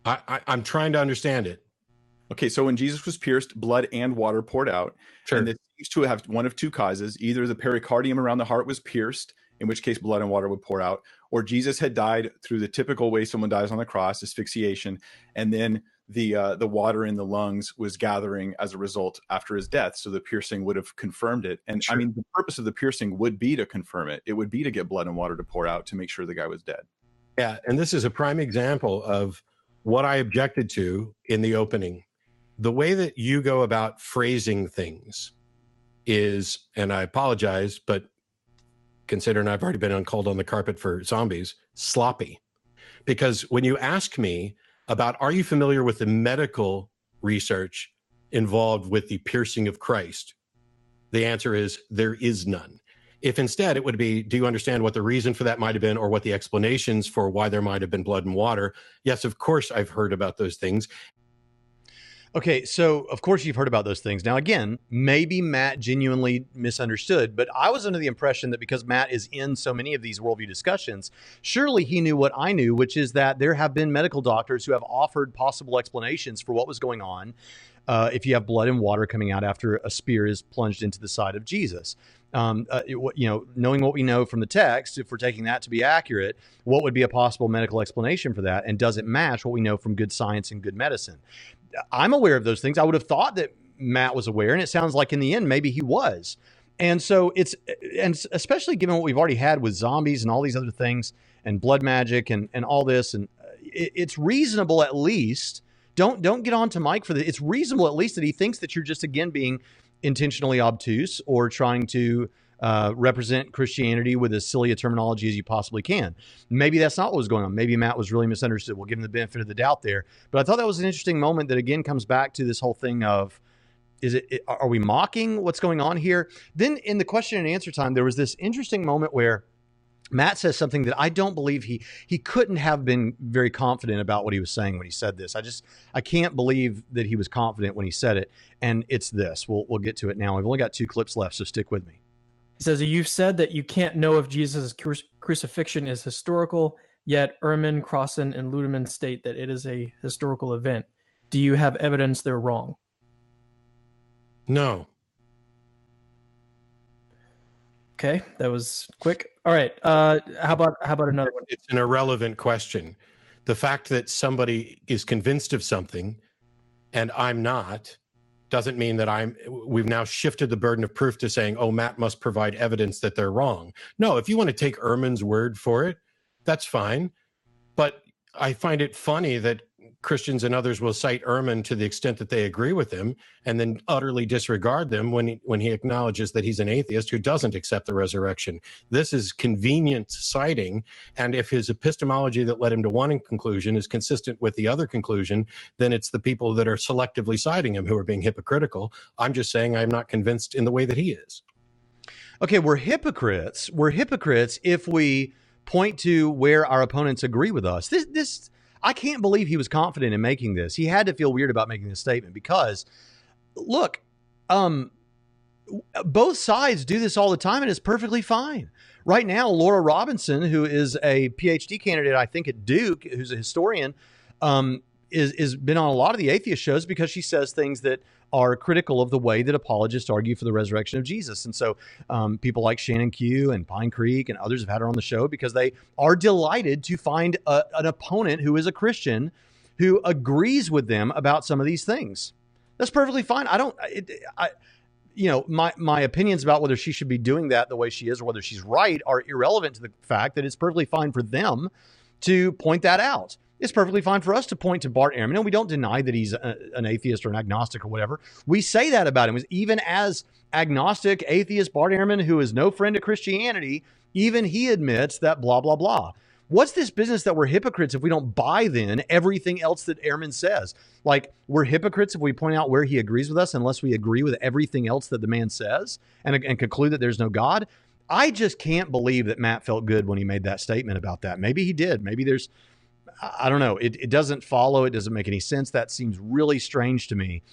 I, I, I'm trying to understand it. Okay, so when Jesus was pierced, blood and water poured out. Sure. And this seems to have one of two causes. Either the pericardium around the heart was pierced, in which case blood and water would pour out, or Jesus had died through the typical way someone dies on the cross, asphyxiation, and then the uh, the water in the lungs was gathering as a result after his death. So the piercing would have confirmed it. And sure. I mean, the purpose of the piercing would be to confirm it. It would be to get blood and water to pour out to make sure the guy was dead. Yeah. And this is a prime example of what I objected to in the opening. The way that you go about phrasing things is, and I apologize, but considering I've already been uncalled on the carpet for zombies, sloppy. Because when you ask me about, are you familiar with the medical research involved with the piercing of Christ? The answer is, there is none. If instead it would be, do you understand what the reason for that might have been, or what the explanations for why there might have been blood and water? Yes, of course, I've heard about those things. Okay, so of course you've heard about those things. Now, again, maybe Matt genuinely misunderstood, but I was under the impression that because Matt is in so many of these worldview discussions, surely he knew what I knew, which is that there have been medical doctors who have offered possible explanations for what was going on uh, if you have blood and water coming out after a spear is plunged into the side of Jesus. Um, uh, it, you know, knowing what we know from the text, if we're taking that to be accurate, what would be a possible medical explanation for that? And does it match what we know from good science and good medicine? I'm aware of those things. I would have thought that Matt was aware, and it sounds like in the end, maybe he was. And so it's, and especially given what we've already had with zombies and all these other things and blood magic and, and all this, and it, it's reasonable at least, don't, don't get on to Mike for the, it's reasonable at least that he thinks that you're just, again, being intentionally obtuse or trying to uh, represent Christianity with as silly a terminology as you possibly can. Maybe that's not what was going on. Maybe Matt was really misunderstood. We'll give him the benefit of the doubt there. But I thought that was an interesting moment that, again, comes back to this whole thing of, is it, are we mocking what's going on here? Then in the question and answer time, there was this interesting moment where Matt says something that I don't believe he, he couldn't have been very confident about what he was saying when he said this. I just, I can't believe that he was confident when he said it. And it's this, we'll, we'll get to it now. We've only got two clips left, so stick with me. He says, you've said that you can't know if Jesus' cru- crucifixion is historical, yet Ehrman, Crossan, and Ludeman state that it is a historical event. Do you have evidence they're wrong? No. Okay, that was quick. All right, uh, how about how about another one? It's an irrelevant question. The fact that somebody is convinced of something, and I'm not, doesn't mean that I'm. We've now shifted the burden of proof to saying, "Oh, Matt must provide evidence that they're wrong." No, if you want to take Ehrman's word for it, that's fine. But I find it funny that Christians and others will cite Ehrman to the extent that they agree with him and then utterly disregard them when he, when he acknowledges that he's an atheist who doesn't accept the resurrection. This is convenient citing, and if his epistemology that led him to one conclusion is consistent with the other conclusion, then it's the people that are selectively citing him who are being hypocritical. I'm just saying I'm not convinced in the way that he is. Okay, we're hypocrites. We're hypocrites if we point to where our opponents agree with us. This... this I can't believe he was confident in making this. He had to feel weird about making this statement because, look, um, both sides do this all the time, and it's perfectly fine. Right now, Laura Robinson, who is a PhD candidate, I think, at Duke, who's a historian, um, is is been on a lot of the atheist shows because she says things that are critical of the way that apologists argue for the resurrection of Jesus. And so um, people like Shannon Q and Pine Creek and others have had her on the show because they are delighted to find a, an opponent who is a Christian who agrees with them about some of these things. That's perfectly fine. I don't, it, I, you know, my, my opinions about whether she should be doing that the way she is or whether she's right are irrelevant to the fact that it's perfectly fine for them to point that out. It's perfectly fine for us to point to Bart Ehrman, and we don't deny that he's a, an atheist or an agnostic or whatever. We say that about him. Even as agnostic, atheist Bart Ehrman, who is no friend of Christianity, even he admits that blah, blah, blah. What's this business that we're hypocrites if we don't buy then everything else that Ehrman says? Like, we're hypocrites if we point out where he agrees with us unless we agree with everything else that the man says and, and conclude that there's no God. I just can't believe that Matt felt good when he made that statement about that. Maybe he did. Maybe there's... I don't know. It, it doesn't follow. It doesn't make any sense. That seems really strange to me.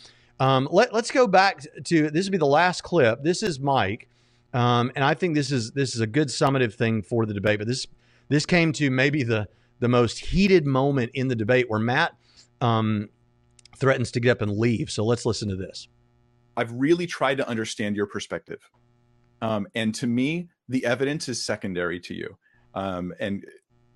Um, let, let's go back to, this will be the last clip. This is Mike. Um, and I think this is, this is a good summative thing for the debate, but this, this came to maybe the, the most heated moment in the debate where Matt um, threatens to get up and leave. So let's listen to this. I've really tried to understand your perspective. Um, and to me, the evidence is secondary to you. Um, and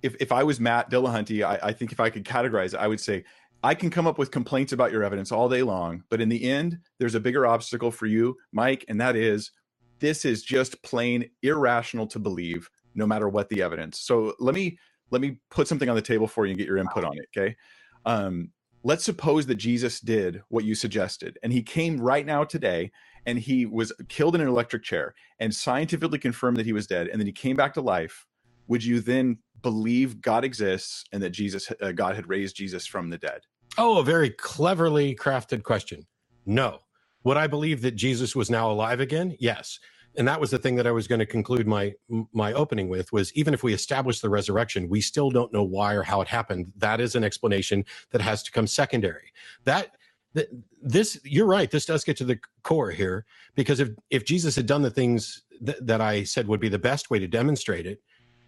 If, if I was Matt Dillahunty, I, I think if I could categorize it, I would say, I can come up with complaints about your evidence all day long, but in the end, there's a bigger obstacle for you, Mike, and that is, this is just plain irrational to believe, no matter what the evidence. So let me let me put something on the table for you and get your input on it, okay? Um, let's suppose that Jesus did what you suggested, and he came right now today, and he was killed in an electric chair, and scientifically confirmed that he was dead, and then he came back to life. Would you then believe God exists and that Jesus, uh, God had raised Jesus from the dead? Oh, a very cleverly crafted question. No. Would I believe that Jesus was now alive again? Yes. And that was the thing that I was going to conclude my my opening with, was even if we establish the resurrection, we still don't know why or how it happened. That is an explanation that has to come secondary. That th- this, you're right. This does get to the core here, because if, if Jesus had done the things th- that I said would be the best way to demonstrate it,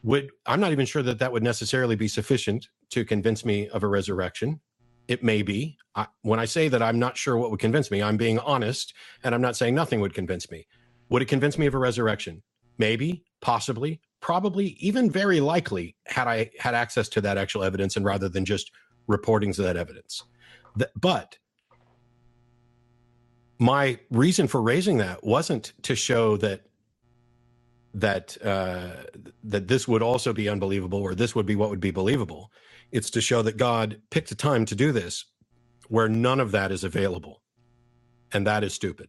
Would I'm not even sure that that would necessarily be sufficient to convince me of a resurrection. It may be. I, when I say that I'm not sure what would convince me, I'm being honest, and I'm not saying nothing would convince me. Would it convince me of a resurrection? Maybe, possibly, probably, even very likely, had I had access to that actual evidence and rather than just reportings of that evidence. The, but my reason for raising that wasn't to show that that uh, that this would also be unbelievable or this would be what would be believable. It's to show that God picked a time to do this where none of that is available. And that is stupid.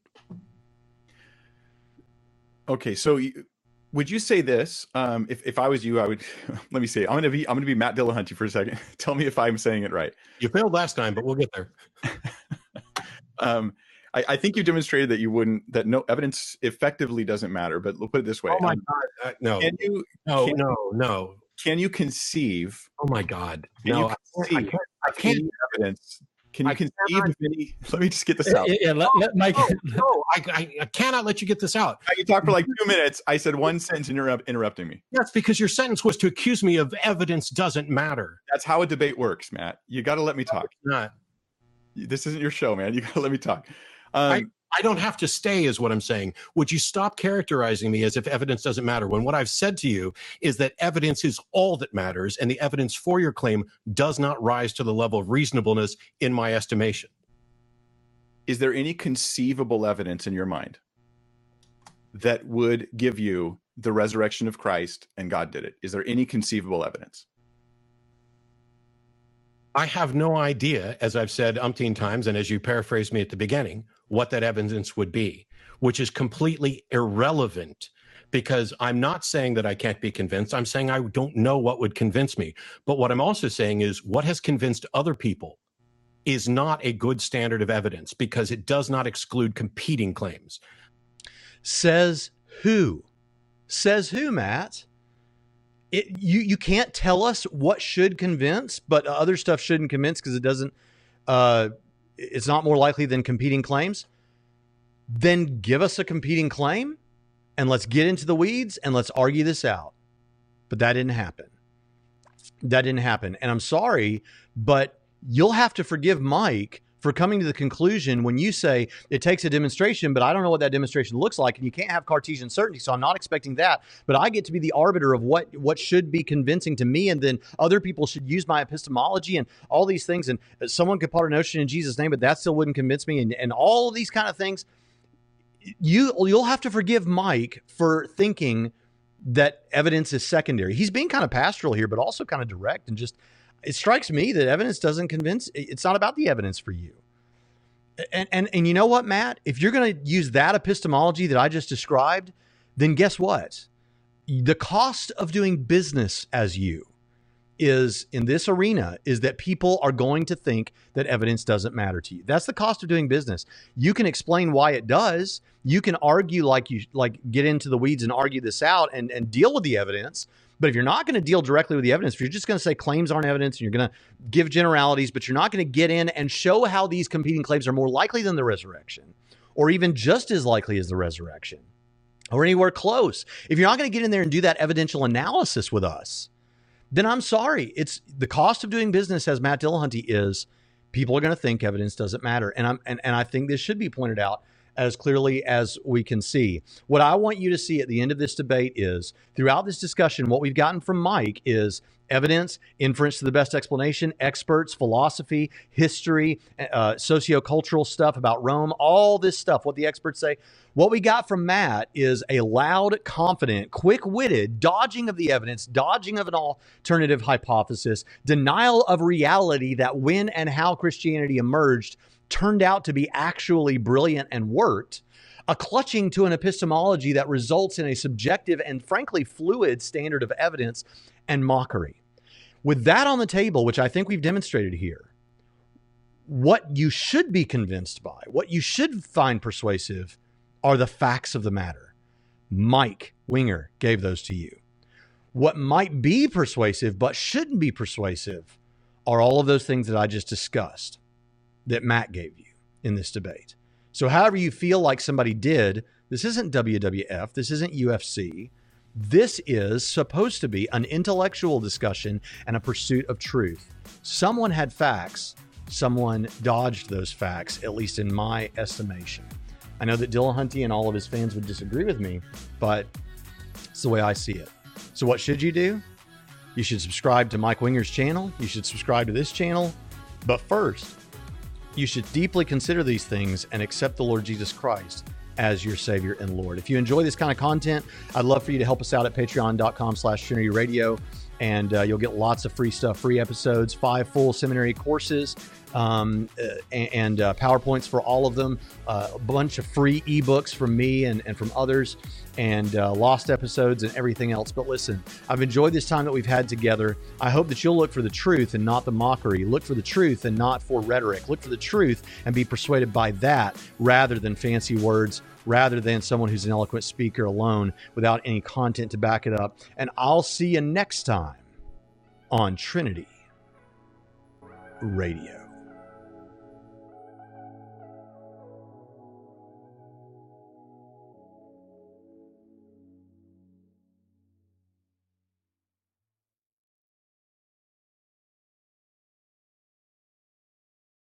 Okay, so you, would you say this? Um, if if I was you, I would. Let me see. I'm gonna be I'm gonna be Matt Dillahunty for a second. Tell me if I'm saying it right. You failed last time, but we'll get there. um, I, I think you demonstrated that you wouldn't. That no evidence effectively doesn't matter. But we'll put it this way. Oh my um, God! Uh, no. Can you? No. Can, no. No. Can you conceive? Oh my God! No. You conceive, I can't. I can't. Any evidence. Can you I conceive cannot, of any? Let me just get this out. Yeah, let, let Mike. No, no I, I, I cannot let you get this out. I can talk for like two minutes. I said one sentence, interrupt, interrupting me. Yes, because your sentence was to accuse me of evidence doesn't matter. That's how a debate works, Matt. You got to let me talk. No, not. This isn't your show, man. You got to let me talk. Um, I, I don't have to stay, is what I'm saying. Would you stop characterizing me as if evidence doesn't matter when what I've said to you is that evidence is all that matters, and the evidence for your claim does not rise to the level of reasonableness in my estimation? Is there any conceivable evidence in your mind that would give you the resurrection of Christ and God did it? Is there any conceivable evidence? I have no idea, as I've said umpteen times, and as you paraphrased me at the beginning, what that evidence would be, which is completely irrelevant, because I'm not saying that I can't be convinced. I'm saying I don't know what would convince me. But what I'm also saying is what has convinced other people is not a good standard of evidence, because it does not exclude competing claims. Says who? Says who, Matt? It, you, you can't tell us what should convince, but other stuff shouldn't convince because it doesn't, uh, it's not more likely than competing claims. Then give us a competing claim and let's get into the weeds and let's argue this out. But that didn't happen. That didn't happen. And I'm sorry, but you'll have to forgive Mike for coming to the conclusion when you say it takes a demonstration, but I don't know what that demonstration looks like, and you can't have Cartesian certainty, so I'm not expecting that, but I get to be the arbiter of what, what should be convincing to me, and then other people should use my epistemology and all these things, and someone could part a notion in Jesus' name, but that still wouldn't convince me, and, and all of these kind of things. You, you'll have to forgive Mike for thinking that evidence is secondary. He's being kind of pastoral here, but also kind of direct, and just, it strikes me that evidence doesn't convince. It's not about the evidence for you. And, and, and you know what, Matt, if you're going to use that epistemology that I just described, then guess what? The cost of doing business as you is in this arena is that people are going to think that evidence doesn't matter to you. That's the cost of doing business. You can explain why it does. You can argue like you like get into the weeds and argue this out and, and deal with the evidence. But if you're not going to deal directly with the evidence, if you're just going to say claims aren't evidence and you're going to give generalities, but you're not going to get in and show how these competing claims are more likely than the resurrection, or even just as likely as the resurrection, or anywhere close. If you're not going to get in there and do that evidential analysis with us, then I'm sorry. It's the cost of doing business as Matt Dillahunty is people are going to think evidence doesn't matter. And I'm and, and I think this should be pointed out as clearly as we can see. What I want you to see at the end of this debate is, throughout this discussion, what we've gotten from Mike is evidence, inference to the best explanation, experts, philosophy, history, uh, sociocultural stuff about Rome, all this stuff, what the experts say. What we got from Matt is a loud, confident, quick-witted dodging of the evidence, dodging of an alternative hypothesis, denial of reality that when and how Christianity emerged turned out to be actually brilliant and worked, a clutching to an epistemology that results in a subjective and frankly fluid standard of evidence, and mockery. With that on the table, which I think we've demonstrated here, what you should be convinced by, what you should find persuasive, are the facts of the matter. Mike Winger gave those to you. What might be persuasive but shouldn't be persuasive are all of those things that I just discussed that Matt gave you in this debate. So however you feel like somebody did, this isn't W W F, this isn't U F C. This is supposed to be an intellectual discussion and a pursuit of truth. Someone had facts, someone dodged those facts, at least in my estimation. I know that Dillahunty and all of his fans would disagree with me, but it's the way I see it. So what should you do? You should subscribe to Mike Winger's channel. You should subscribe to this channel. But first, you should deeply consider these things and accept the Lord Jesus Christ as your Savior and Lord. If you enjoy this kind of content, I'd love for you to help us out at patreon.com slash Trinity Radio, and uh, you'll get lots of free stuff, free episodes, five full seminary courses, um, and, and uh, PowerPoints for all of them, uh, a bunch of free eBooks from me and, and from others, and uh, lost episodes and everything else. But listen, I've enjoyed this time that we've had together. I hope that you'll look for the truth and not the mockery. Look for the truth and not for rhetoric. Look for the truth and be persuaded by that rather than fancy words, rather than someone who's an eloquent speaker alone without any content to back it up. And I'll see you next time on Trinity Radio.